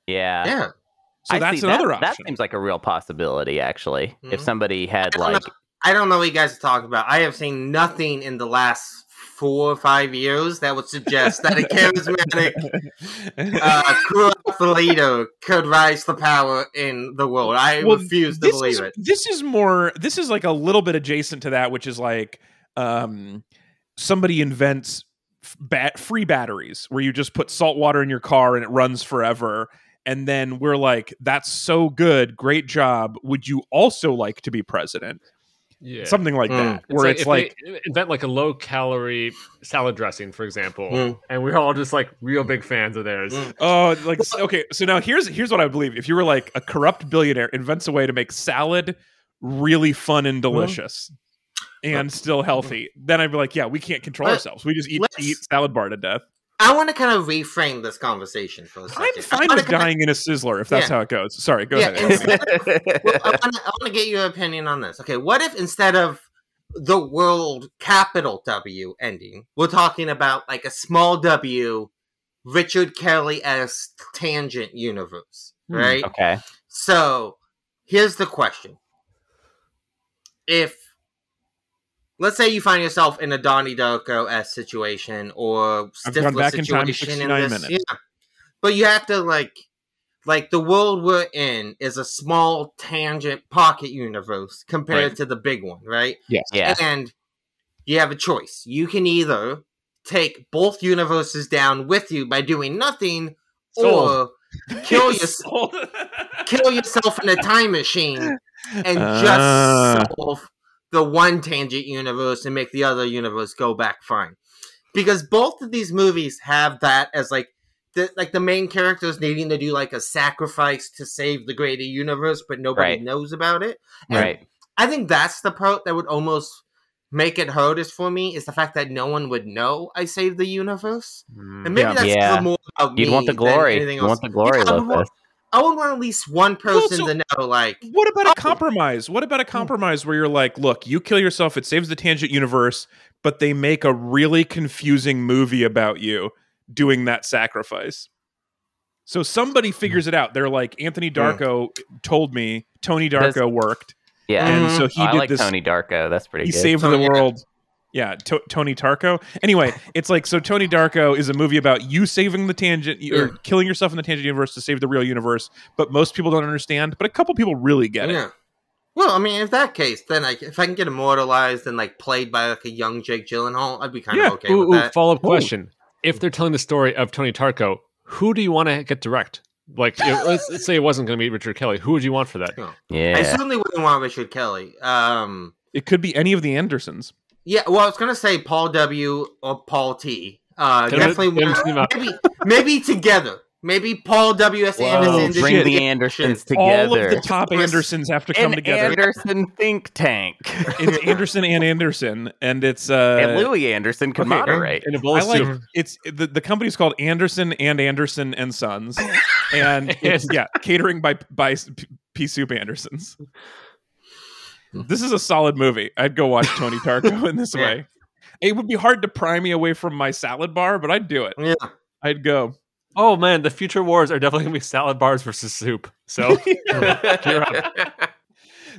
Yeah. Yeah. So I that's another that, option. That seems like a real possibility, actually. Mm-hmm. If somebody had I like, know, I don't know what you guys are talking about. I have seen nothing in the last four or five years that would suggest that a charismatic uh, corrupt leader could rise to power in the world. I well, refuse to believe is, it. This is more, this is like a little bit adjacent to that, which is like um, somebody invents bat- free batteries where you just put salt water in your car and it runs forever. And then we're like, that's so good. Great job. Would you also like to be president? Yeah. Something like mm. that, where it's like, it's like invent like a low calorie salad dressing, for example, mm. and we're all just like real big fans of theirs. Mm. Oh, like okay, so now here's here's what I believe: if you were like a corrupt billionaire invents a way to make salad really fun and delicious, mm. and still healthy, then I'd be like, yeah, we can't control Let, ourselves; we just eat eat salad bar to death. I want to kind of reframe this conversation for a second. I'm fine with dying of... in a sizzler, if that's yeah. how it goes. Sorry, go yeah, ahead. Instead of, well, I want to get your opinion on this. Okay, what if instead of the world capital W ending, we're talking about like a small W, Richard Kelly as tangent universe, right? Hmm, okay. So here's the question. If, let's say you find yourself in a Donnie Darko-esque situation or Stifler situation in, in this. Yeah. But you have to, like, like the world we're in is a small tangent pocket universe compared right. to the big one, right? Yes. Yeah. And you have a choice. You can either take both universes down with you by doing nothing Sold. or kill, your, kill yourself in a time machine and uh. just solve the one tangent universe and make the other universe go back fine. Because both of these movies have that as like the, like the main characters needing to do like a sacrifice to save the greater universe, but nobody right. knows about it. And right. I think that's the part that would almost make it hardest for me is the fact that no one would know I saved the universe. Mm, and maybe yeah. that's yeah. more about You'd me want the glory. Than anything You'd else. Want the glory, yeah, Lopez. I would want at least one person well, so to know, like... What about a oh. compromise? What about a compromise where you're like, look, you kill yourself, it saves the tangent universe, but they make a really confusing movie about you doing that sacrifice. So somebody figures it out. They're like, Anthony Darko mm. told me Tony Darko That's, worked. Yeah, and so he oh, did I like this, Tony Darko. That's pretty he good. He saved Tony the world. Yeah, to- Tony Darko. Anyway, it's like, so Tony Darko is a movie about you saving the tangent, or mm. killing yourself in the tangent universe to save the real universe, but most people don't understand, but a couple people really get yeah. it. Well, I mean, in that case, then I, if I can get immortalized and like played by like a young Jake Gyllenhaal, I'd be kind yeah. of okay ooh, with ooh, that. Follow-up question. Ooh. If they're telling the story of Tony Darko, who do you want to get direct? Like, if, let's, let's say it wasn't going to be Richard Kelly. Who would you want for that? No. Yeah. I certainly wouldn't want Richard Kelly. Um, it could be any of the Andersons. Yeah, well, I was going to say Paul W. or Paul T. Uh, definitely one, maybe, maybe together. Maybe Paul W. S. Whoa, Anderson. Bring the Andersons together. All of the top Andersons have to come An together. Anderson think tank. It's Anderson and Anderson, and it's uh, and Louis Anderson can okay, moderate. And, and I like it's the the company's called Anderson and Anderson and Sons, and it's yeah catering by by Pea Soup Andersons. This is a solid movie. I'd go watch Tony Darko in this yeah. way. It would be hard to pry me away from my salad bar, but I'd do it. Yeah. I'd go. Oh, man, the future wars are definitely going to be salad bars versus soup. So, you're up.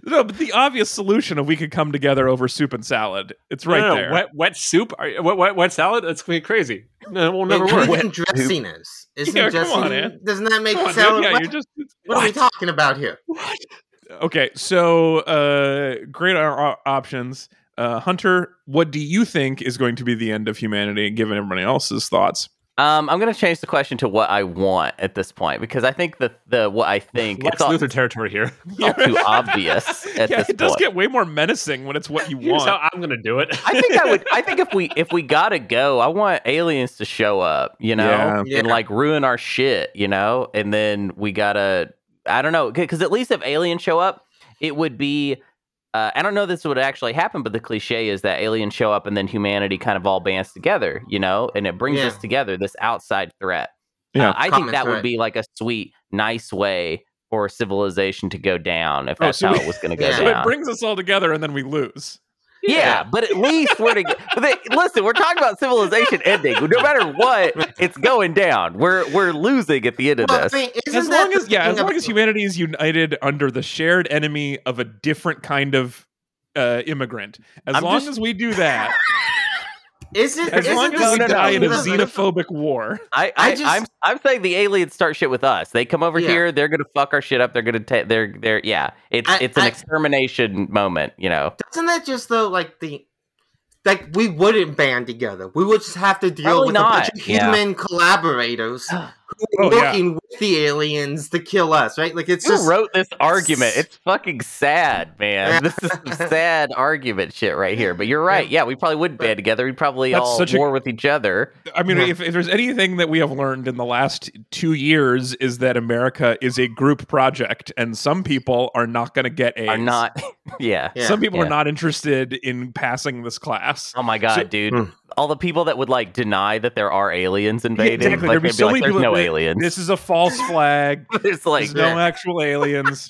No, but the obvious solution if we could come together over soup and salad. It's right no, no, no. there. Wet, wet soup? Are you, wet, wet, wet salad? That's going to be crazy. No, it will never Wait, work. Isn't dressing is? Isn't yeah, dressing on, in, doesn't that make on, salad? Yeah, you're just, what, what are we talking about here? What? Okay, so uh, great o- options. Uh, Hunter, what do you think is going to be the end of humanity, given everybody else's thoughts? Um, I'm going to change the question to what I want at this point, because I think the, the what I think... Lex it's all, Luthor territory here. It's all too obvious at yeah, this point. It does get way more menacing when it's what you want. Here's how I'm going to do it. I think I would. I think if we if we got to go, I want aliens to show up, you know, yeah. Yeah. and like ruin our shit, you know, and then we got to... I don't know, because at least if aliens show up, it would be, uh, I don't know if this would actually happen, but the cliche is that aliens show up and then humanity kind of all bands together, you know, and it brings yeah. us together, this outside threat. Yeah, uh, I think that threat. would be like a sweet, nice way for civilization to go down, if that's oh, so how we, it was going to go yeah. down. So it brings us all together and then we lose. Yeah, yeah, but at least we're to get, listen, we're talking about civilization ending. No matter what, it's going down. We're we're losing at the end of well, this. I mean, as long as yeah, as long as humanity is united under the shared enemy of a different kind of uh, immigrant. As I'm long just, as we do that. Is it as isn't long as we die in a xenophobic war? I, I, I just, I'm I'm saying the aliens start shit with us. They come over yeah. here. They're gonna fuck our shit up. They're gonna take. They're they're yeah. It's I, it's an I, extermination moment. You know. Doesn't that just though like the like we wouldn't band together. We would just have to deal Probably with not. a bunch of human yeah. collaborators who are oh, working yeah. with the aliens to kill us. Right? Like it's Who just, wrote this argument? It's fucking sad, man. Yeah. This is some sad argument shit right here. But you're right. Yeah, yeah we probably would band together. We'd probably That's all war a, with each other. I mean, yeah. if, if there's anything that we have learned in the last two years is that America is a group project, and some people are not going to get AIDS. Are not. Yeah. yeah. Some people yeah. are not interested in passing this class. Oh my god, so, dude. Mm. all the people that would like deny that there are aliens invading. Yeah, exactly. Like, there'd be so like, many there's people no aliens. This is a false flag. There's like there's no actual aliens.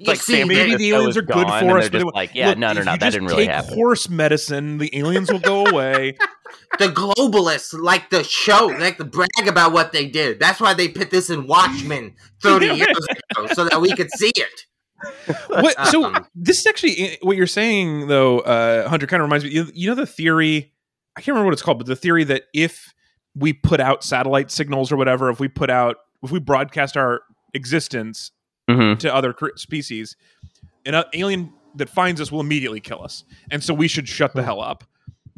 Like see, maybe the aliens are good for us. But just like, yeah, look, no, no, no, that didn't really happen. If you take horse medicine, the aliens will go away. The globalists like the show, like to brag about what they did. That's why they put this in Watchmen thirty years ago, so that we could see it. What, so this is actually what you're saying, though, uh, Hunter. Kind of reminds me. You, you know the theory. I can't remember what it's called, but the theory that if we put out satellite signals or whatever, if we put out, if we broadcast our existence. Mm-hmm. To other species, an alien that finds us will immediately kill us, and so we should shut the hell up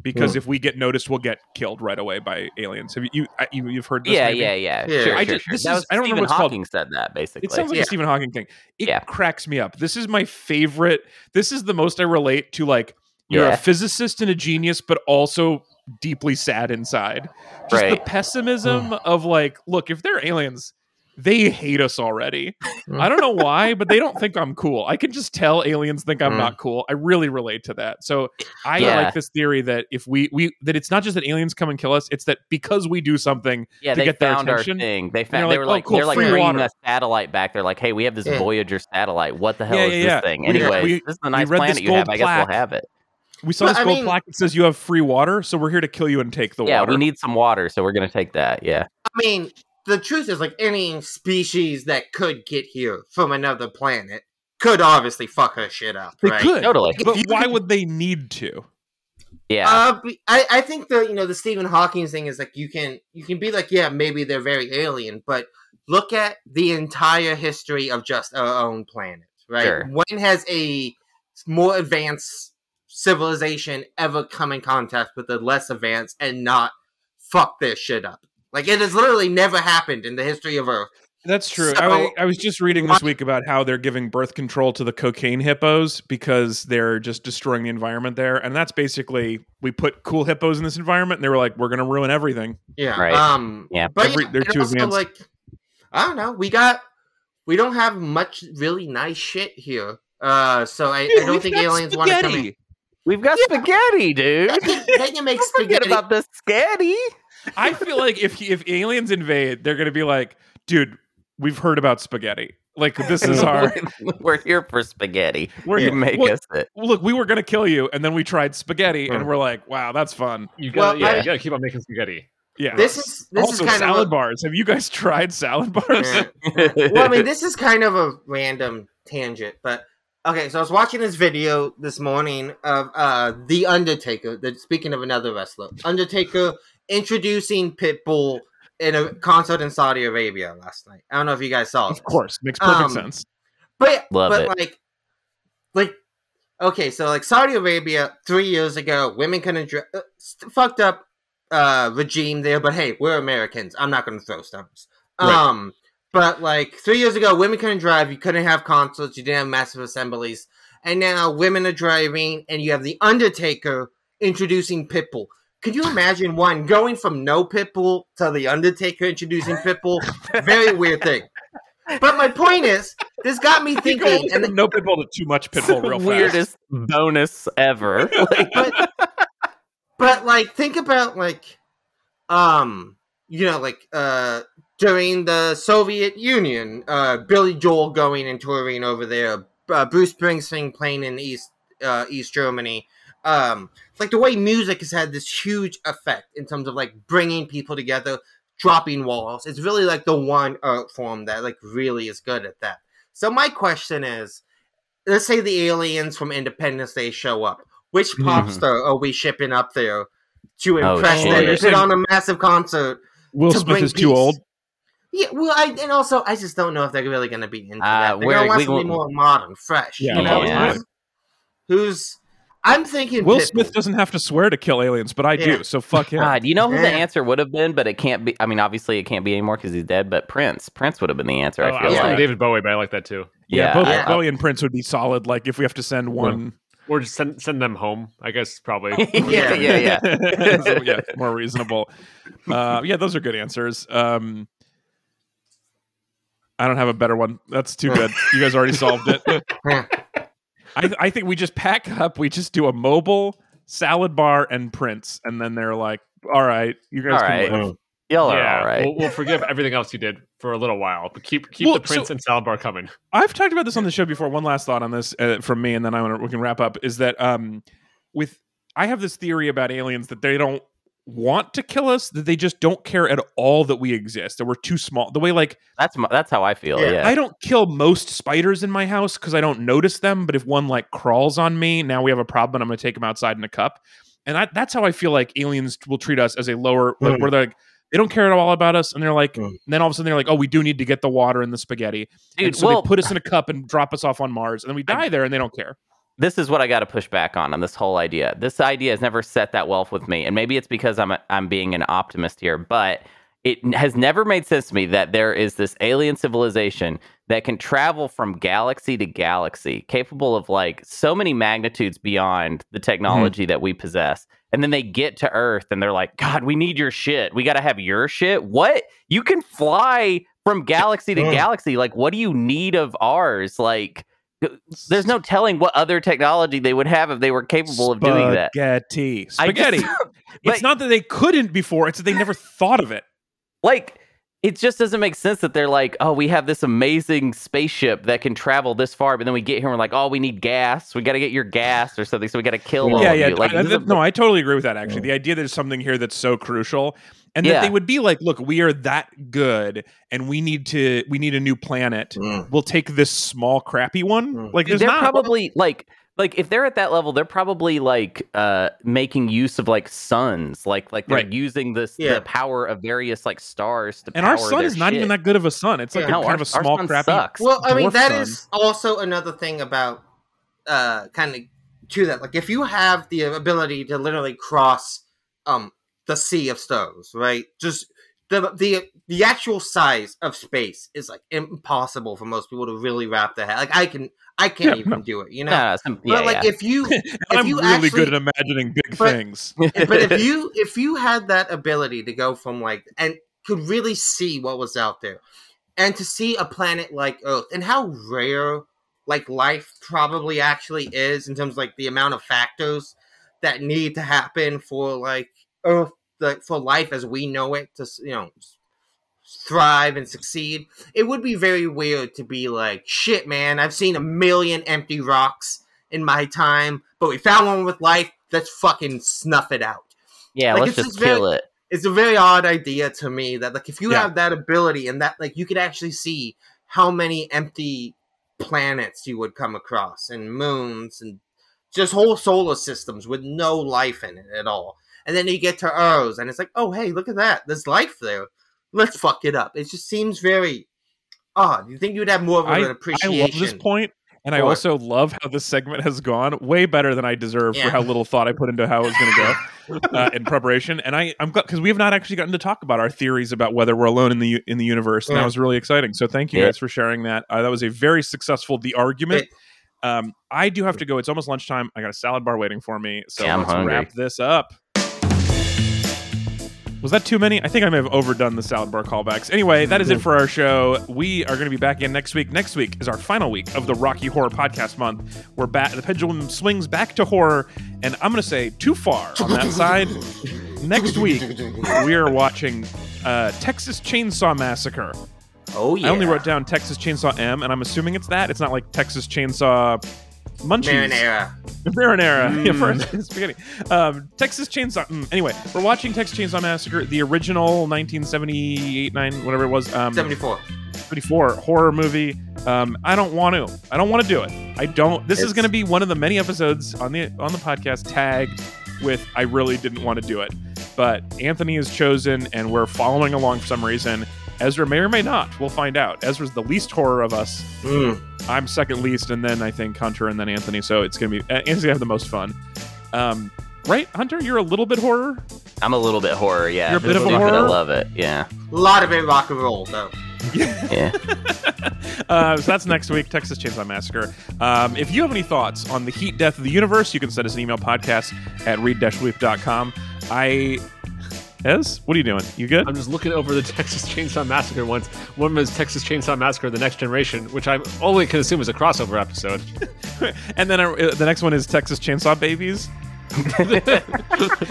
because yeah. if we get noticed, we'll get killed right away by aliens. Have you, you you've heard this? Yeah, maybe? yeah, yeah. yeah. Sure, I, sure, sure. This that is, was I don't Stephen remember what it's Hawking called. Said that basically. It sounds like yeah. a Stephen Hawking thing. It yeah. cracks me up. This is my favorite. This is the most I relate to. Like you're yeah. a physicist and a genius, but also deeply sad inside. Just right. the pessimism of like, look, if they're aliens. They hate us already. I don't know why, but they don't think I'm cool. I can just tell aliens think I'm mm. not cool. I really relate to that. So I yeah. like this theory that if we, we that it's not just that aliens come and kill us, it's that because we do something yeah, to they get found their attention. Our thing. They found they were like, oh, cool, they're like bringing a satellite back. They're like, hey, we have this yeah. Voyager satellite. What the hell yeah, yeah, is this yeah. thing? Anyway, we, this is a nice planet you have. Plaque. I guess we'll have it. We saw well, this gold I mean, plaque that says you have free water, so we're here to kill you and take the yeah, water. Yeah, we need some water, so we're going to take that. Yeah. I mean... The truth is, like, any species that could get here from another planet could obviously fuck her shit up, right? They could. Totally. But you, why would they need to? Yeah. Uh, I, I think the, you know, the Stephen Hawking thing is, like, you can you can be like, yeah, maybe they're very alien, but look at the entire history of just our own planet, right? Sure. When has a more advanced civilization ever come in contact with a less advanced and not fuck their shit up? Like, it has literally never happened in the history of Earth. That's true. So, I, I was just reading this week about how they're giving birth control to the cocaine hippos because they're just destroying the environment there. And that's basically, we put cool hippos in this environment, and they were like, we're going to ruin everything. Yeah. Right. Um, yeah. But Every, yeah, they're too also, advanced. Like, I don't know. We got, we don't have much really nice shit here. Uh, so I, dude, I don't think aliens want to come in. We've got yeah. spaghetti, dude. They can make spaghetti. Forget about the spaghetti. I feel like if if aliens invade, they're going to be like, dude, we've heard about spaghetti. Like, this is our... We're here for spaghetti. We're you make well, us it. Look, we were going to kill you, and then we tried spaghetti, mm. and we're like, wow, that's fun. You gotta, well, yeah, I, you got to keep on making spaghetti. Yeah. This is this also, is kind salad of a, bars. Have you guys tried salad bars? Yeah. Well, I mean, this is kind of a random tangent, but... Okay, so I was watching this video this morning of uh, The Undertaker, the, speaking of another wrestler, Undertaker introducing Pitbull in a concert in Saudi Arabia last night. I don't know if you guys saw it. Of course, makes perfect um, sense. But, Love but it. like, like, okay, so like Saudi Arabia, three years ago, women couldn't dress, uh, st- fucked up uh, regime there, but hey, we're Americans. I'm not going to throw stones. Right. Um... But, like, three years ago, women couldn't drive. You couldn't have concerts. You didn't have massive assemblies. And now women are driving, and you have The Undertaker introducing Pitbull. Could you imagine, one, going from no Pitbull to The Undertaker introducing Pitbull? Very weird thing. But my point is, this got me thinking. And the, no Pitbull to too much Pitbull real fast. Weirdest bonus ever. Like, but, but, like, think about, like, um, you know, like, uh... during the Soviet Union, uh, Billy Joel going and touring over there, uh, Bruce Springsteen playing in East uh, East Germany. Um, like the way music has had this huge effect in terms of like bringing people together, dropping walls. It's really like the one art form that like really is good at that. So my question is, let's say the aliens from Independence Day show up. Which pop mm-hmm. star are we shipping up there to impress oh, them? They put on a massive concert. Will to Smith bring is peace. Too old. Yeah, well, I, and also, I just don't know if they're really going to be into uh, that. They're going to want something more modern, fresh. Yeah, you know? yeah. Who's, who's, I'm thinking... Will Smith people. doesn't have to swear to kill aliens, but I yeah. do, so fuck him. God, you know who yeah. the answer would have been, but it can't be... I mean, obviously, it can't be anymore because he's dead, but Prince. Prince would have been the answer, oh, I feel I like. David Bowie, but I like that, too. Yeah, yeah both I, Bowie I, and Prince would be solid, like, if we have to send one... Or just send, send them home, I guess, probably. yeah, yeah, yeah. So, yeah, more reasonable. Uh, yeah, those are good answers. Um... I don't have a better one. That's too good. You guys already solved it. I, I think we just pack up. We just do a mobile salad bar and Prince, and then they're like, all right, you guys all can right. live. Y'all yeah, are all right. We'll, we'll forgive everything else you did for a little while, but keep keep well, the Prince so, and salad bar coming. I've talked about this on the show before. One last thought on this uh, from me, and then I want we can wrap up. Is that um, with I have this theory about aliens that they don't want to kill us, that they just don't care at all that we exist, that we're too small. The way like that's that's how I feel. Yeah, yeah. I don't kill most spiders in my house because I don't notice them, but if one like crawls on me, now we have a problem. And I'm going to take them outside in a cup, and I, that's how I feel like aliens will treat us as a lower. Mm. Like, where they're like. They don't care at all about us, and they're like, mm. and then all of a sudden they're like, oh, we do need to get the water and the spaghetti. Dude, and so well, they put us in a cup and drop us off on Mars, and then we die I, there, and they don't care. This is what I got to push back on, on this whole idea. This idea has never set that well with me, and maybe it's because I'm a, I'm being an optimist here, but it has never made sense to me that there is this alien civilization that can travel from galaxy to galaxy, capable of like so many magnitudes beyond the technology mm. that we possess. And then they get to Earth and they're like, God, we need your shit. We got to have your shit. What? You can fly from galaxy to galaxy. Like, what do you need of ours? Like, there's no telling what other technology they would have if they were capable of doing that. Spaghetti. Spaghetti. Just, but, it's not that they couldn't before. It's that they never thought of it. Like, it just doesn't make sense that they're like, oh, we have this amazing spaceship that can travel this far, but then we get here and we're like, oh, we need gas. We got to get your gas or something, so we got to kill all yeah, of yeah. you. Like, I, I, a, no, I totally agree with that, actually. Yeah. The idea that there's something here that's so crucial, and yeah. that they would be like, look, we are that good, and we need to, we need a new planet. Mm. We'll take this small, crappy one. Mm. Like, there's They're not- probably, like... Like, if they're at that level, they're probably, like, uh, making use of, like, suns. Like, like they're right. using this yeah. the power of various, like, stars to and power their And our sun is not shit. even that good of a sun. It's, yeah. like, no, a, kind our, of a small, crappy sucks. Well, I mean, that sun. is also another thing about uh, kind of to that. Like, if you have the ability to literally cross um, the sea of stars, right? Just the, the the actual size of space is, like, impossible for most people to really wrap their head. Like, I can... I can't yeah, even no. do it, you know. No, some, yeah, but like yeah. if you, if I'm you really actually, good at imagining big but, things. But if you, if you had that ability to go from like and could really see what was out there, and to see a planet like Earth and how rare like life probably actually is in terms of like the amount of factors that need to happen for like Earth, like for life as we know it to you know. thrive and succeed, it would be very weird to be like, shit, man, I've seen a million empty rocks in my time, but we found one with life, let's fucking snuff it out. Yeah, like, let's it's just kill very, it. It's a very odd idea to me that, like, if you yeah. have that ability and that, like, you could actually see how many empty planets you would come across and moons and just whole solar systems with no life in it at all. And then you get to Earth and it's like, oh, hey, look at that. There's life there. Let's fuck it up. It just seems very odd. You think you'd have more of an I, appreciation? I love this point, and I also love how this segment has gone way better than I deserve yeah. for how little thought I put into how it was going to go uh, in preparation. And I, I'm glad because we have not actually gotten to talk about our theories about whether we're alone in the in the universe, and yeah. that was really exciting. So thank you yeah. guys for sharing that. Uh, that was a very successful the argument. It, um, I do have to go. It's almost lunchtime. I got a salad bar waiting for me, so yeah, let's hungry. wrap this up. Was that too many? I think I may have overdone the salad bar callbacks. Anyway, that is it for our show. We are going to be back again next week. Next week is our final week of the Rocky Horror Podcast Month. We're back. The pendulum swings back to horror, and I'm going to say too far on that side. Next week, we are watching uh, Texas Chainsaw Massacre. Oh, yeah. I only wrote down Texas Chainsaw M, and I'm assuming it's that. It's not like Texas Chainsaw... Munchies. Marinara. Marinara. Mm. Yeah, for spaghetti. Um, Texas Chainsaw. Mm. Anyway, we're watching Texas Chainsaw Massacre, the original nineteen seventy-eight, nine, whatever it was. Um, seventy-four. seventy-four horror movie. Um, I don't want to. I don't want to do it. I don't. This it's... is going to be one of the many episodes on the on the podcast tagged with I really didn't want to do it. But Anthony is chosen, and we're following along for some reason. Ezra may or may not. We'll find out. Ezra's the least horror of us. Mm. I'm second least, and then I think Hunter, and then Anthony. So it's going to be... Anthony's going to have the most fun. Um, right, Hunter? You're a little bit horror? I'm a little bit horror, yeah. You're a bit of a horror? I love it, yeah. A lot of it rock and roll, though. Yeah. uh, so that's next week, Texas Chainsaw Massacre. Um, if you have any thoughts on the heat death of the universe, you can send us an email, podcast at read dash weep dot com. I... Ez, what are you doing? You good? I'm just looking over the Texas Chainsaw Massacre ones. One was Texas Chainsaw Massacre: The Next Generation, which I only can assume is a crossover episode. And then I, the next one is Texas Chainsaw Babies.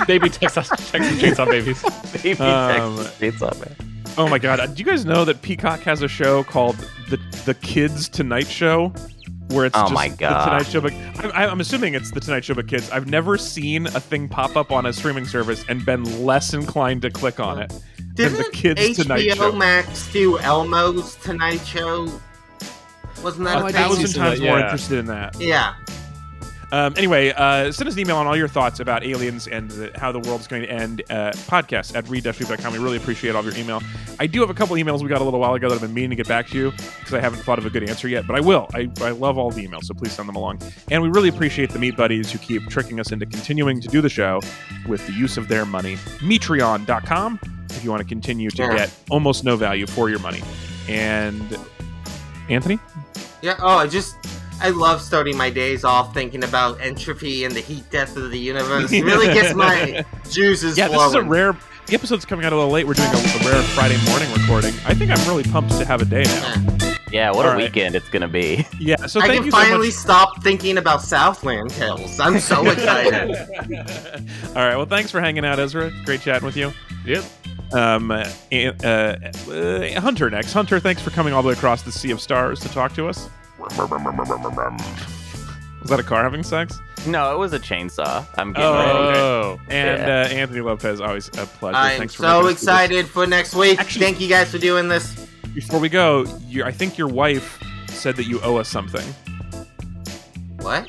Baby Texas, Texas Chainsaw Babies. Baby um, Texas Chainsaw Babies. Oh my God! Do you guys know that Peacock has a show called the the Kids Tonight Show, where it's oh just my God. the Tonight Show? But I, I'm assuming it's the Tonight Show but kids. I've never seen a thing pop up on a streaming service and been less inclined to click on it than the Kids H B O Tonight Show. Max do Elmo's Tonight Show? Wasn't that a thousand times more yeah. interested in that? Yeah. Um, anyway, uh, send us an email on all your thoughts about aliens and the, how the world's going to end. Uh, podcast at read dash read dot com. We really appreciate all of your email. I do have a couple emails we got a little while ago that I've been meaning to get back to you because I haven't thought of a good answer yet, but I will. I, I love all the emails, so please send them along. And we really appreciate the Meat Buddies who keep tricking us into continuing to do the show with the use of their money. Metreon dot com if you want to continue to yeah. get almost no value for your money. And Anthony? Yeah, oh, I just... I love starting my days off thinking about entropy and the heat death of the universe. It really gets my juices flowing. Yeah, this is a rare... The episode's coming out a little late. We're doing a, a rare Friday morning recording. I think I'm really pumped to have a day now. Yeah, what All a right. weekend it's going to be. Yeah, so thank I can you so finally much. stop thinking about Southland Tales. I'm so excited. All right, well, thanks for hanging out, Ezra. Great chatting with you. Yep. Um, uh, uh, Hunter next. Hunter, thanks for coming all the way across the Sea of Stars to talk to us. Was that a car having sex? No, it was a chainsaw. I'm getting oh, ready. And yeah. uh, Anthony Lopez, always a pleasure. I'm Thanks for so excited for next week. Actually, thank you guys for doing this. Before we go, you, I think your wife said that you owe us something. What?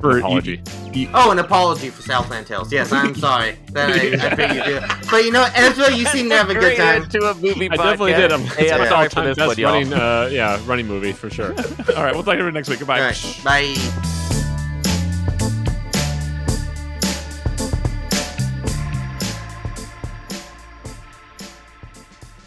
For apology. You, you, oh, an apology for Southland Tales. Yes, I'm sorry. That I, I figured you did. But you know, Ezra, you seem to have a good time. To a movie I podcast. definitely did. I'm hey, yeah, sorry for this one, y'all. Running, uh, yeah, running movie for sure. All right, we'll talk to you next week. Goodbye. All right, bye.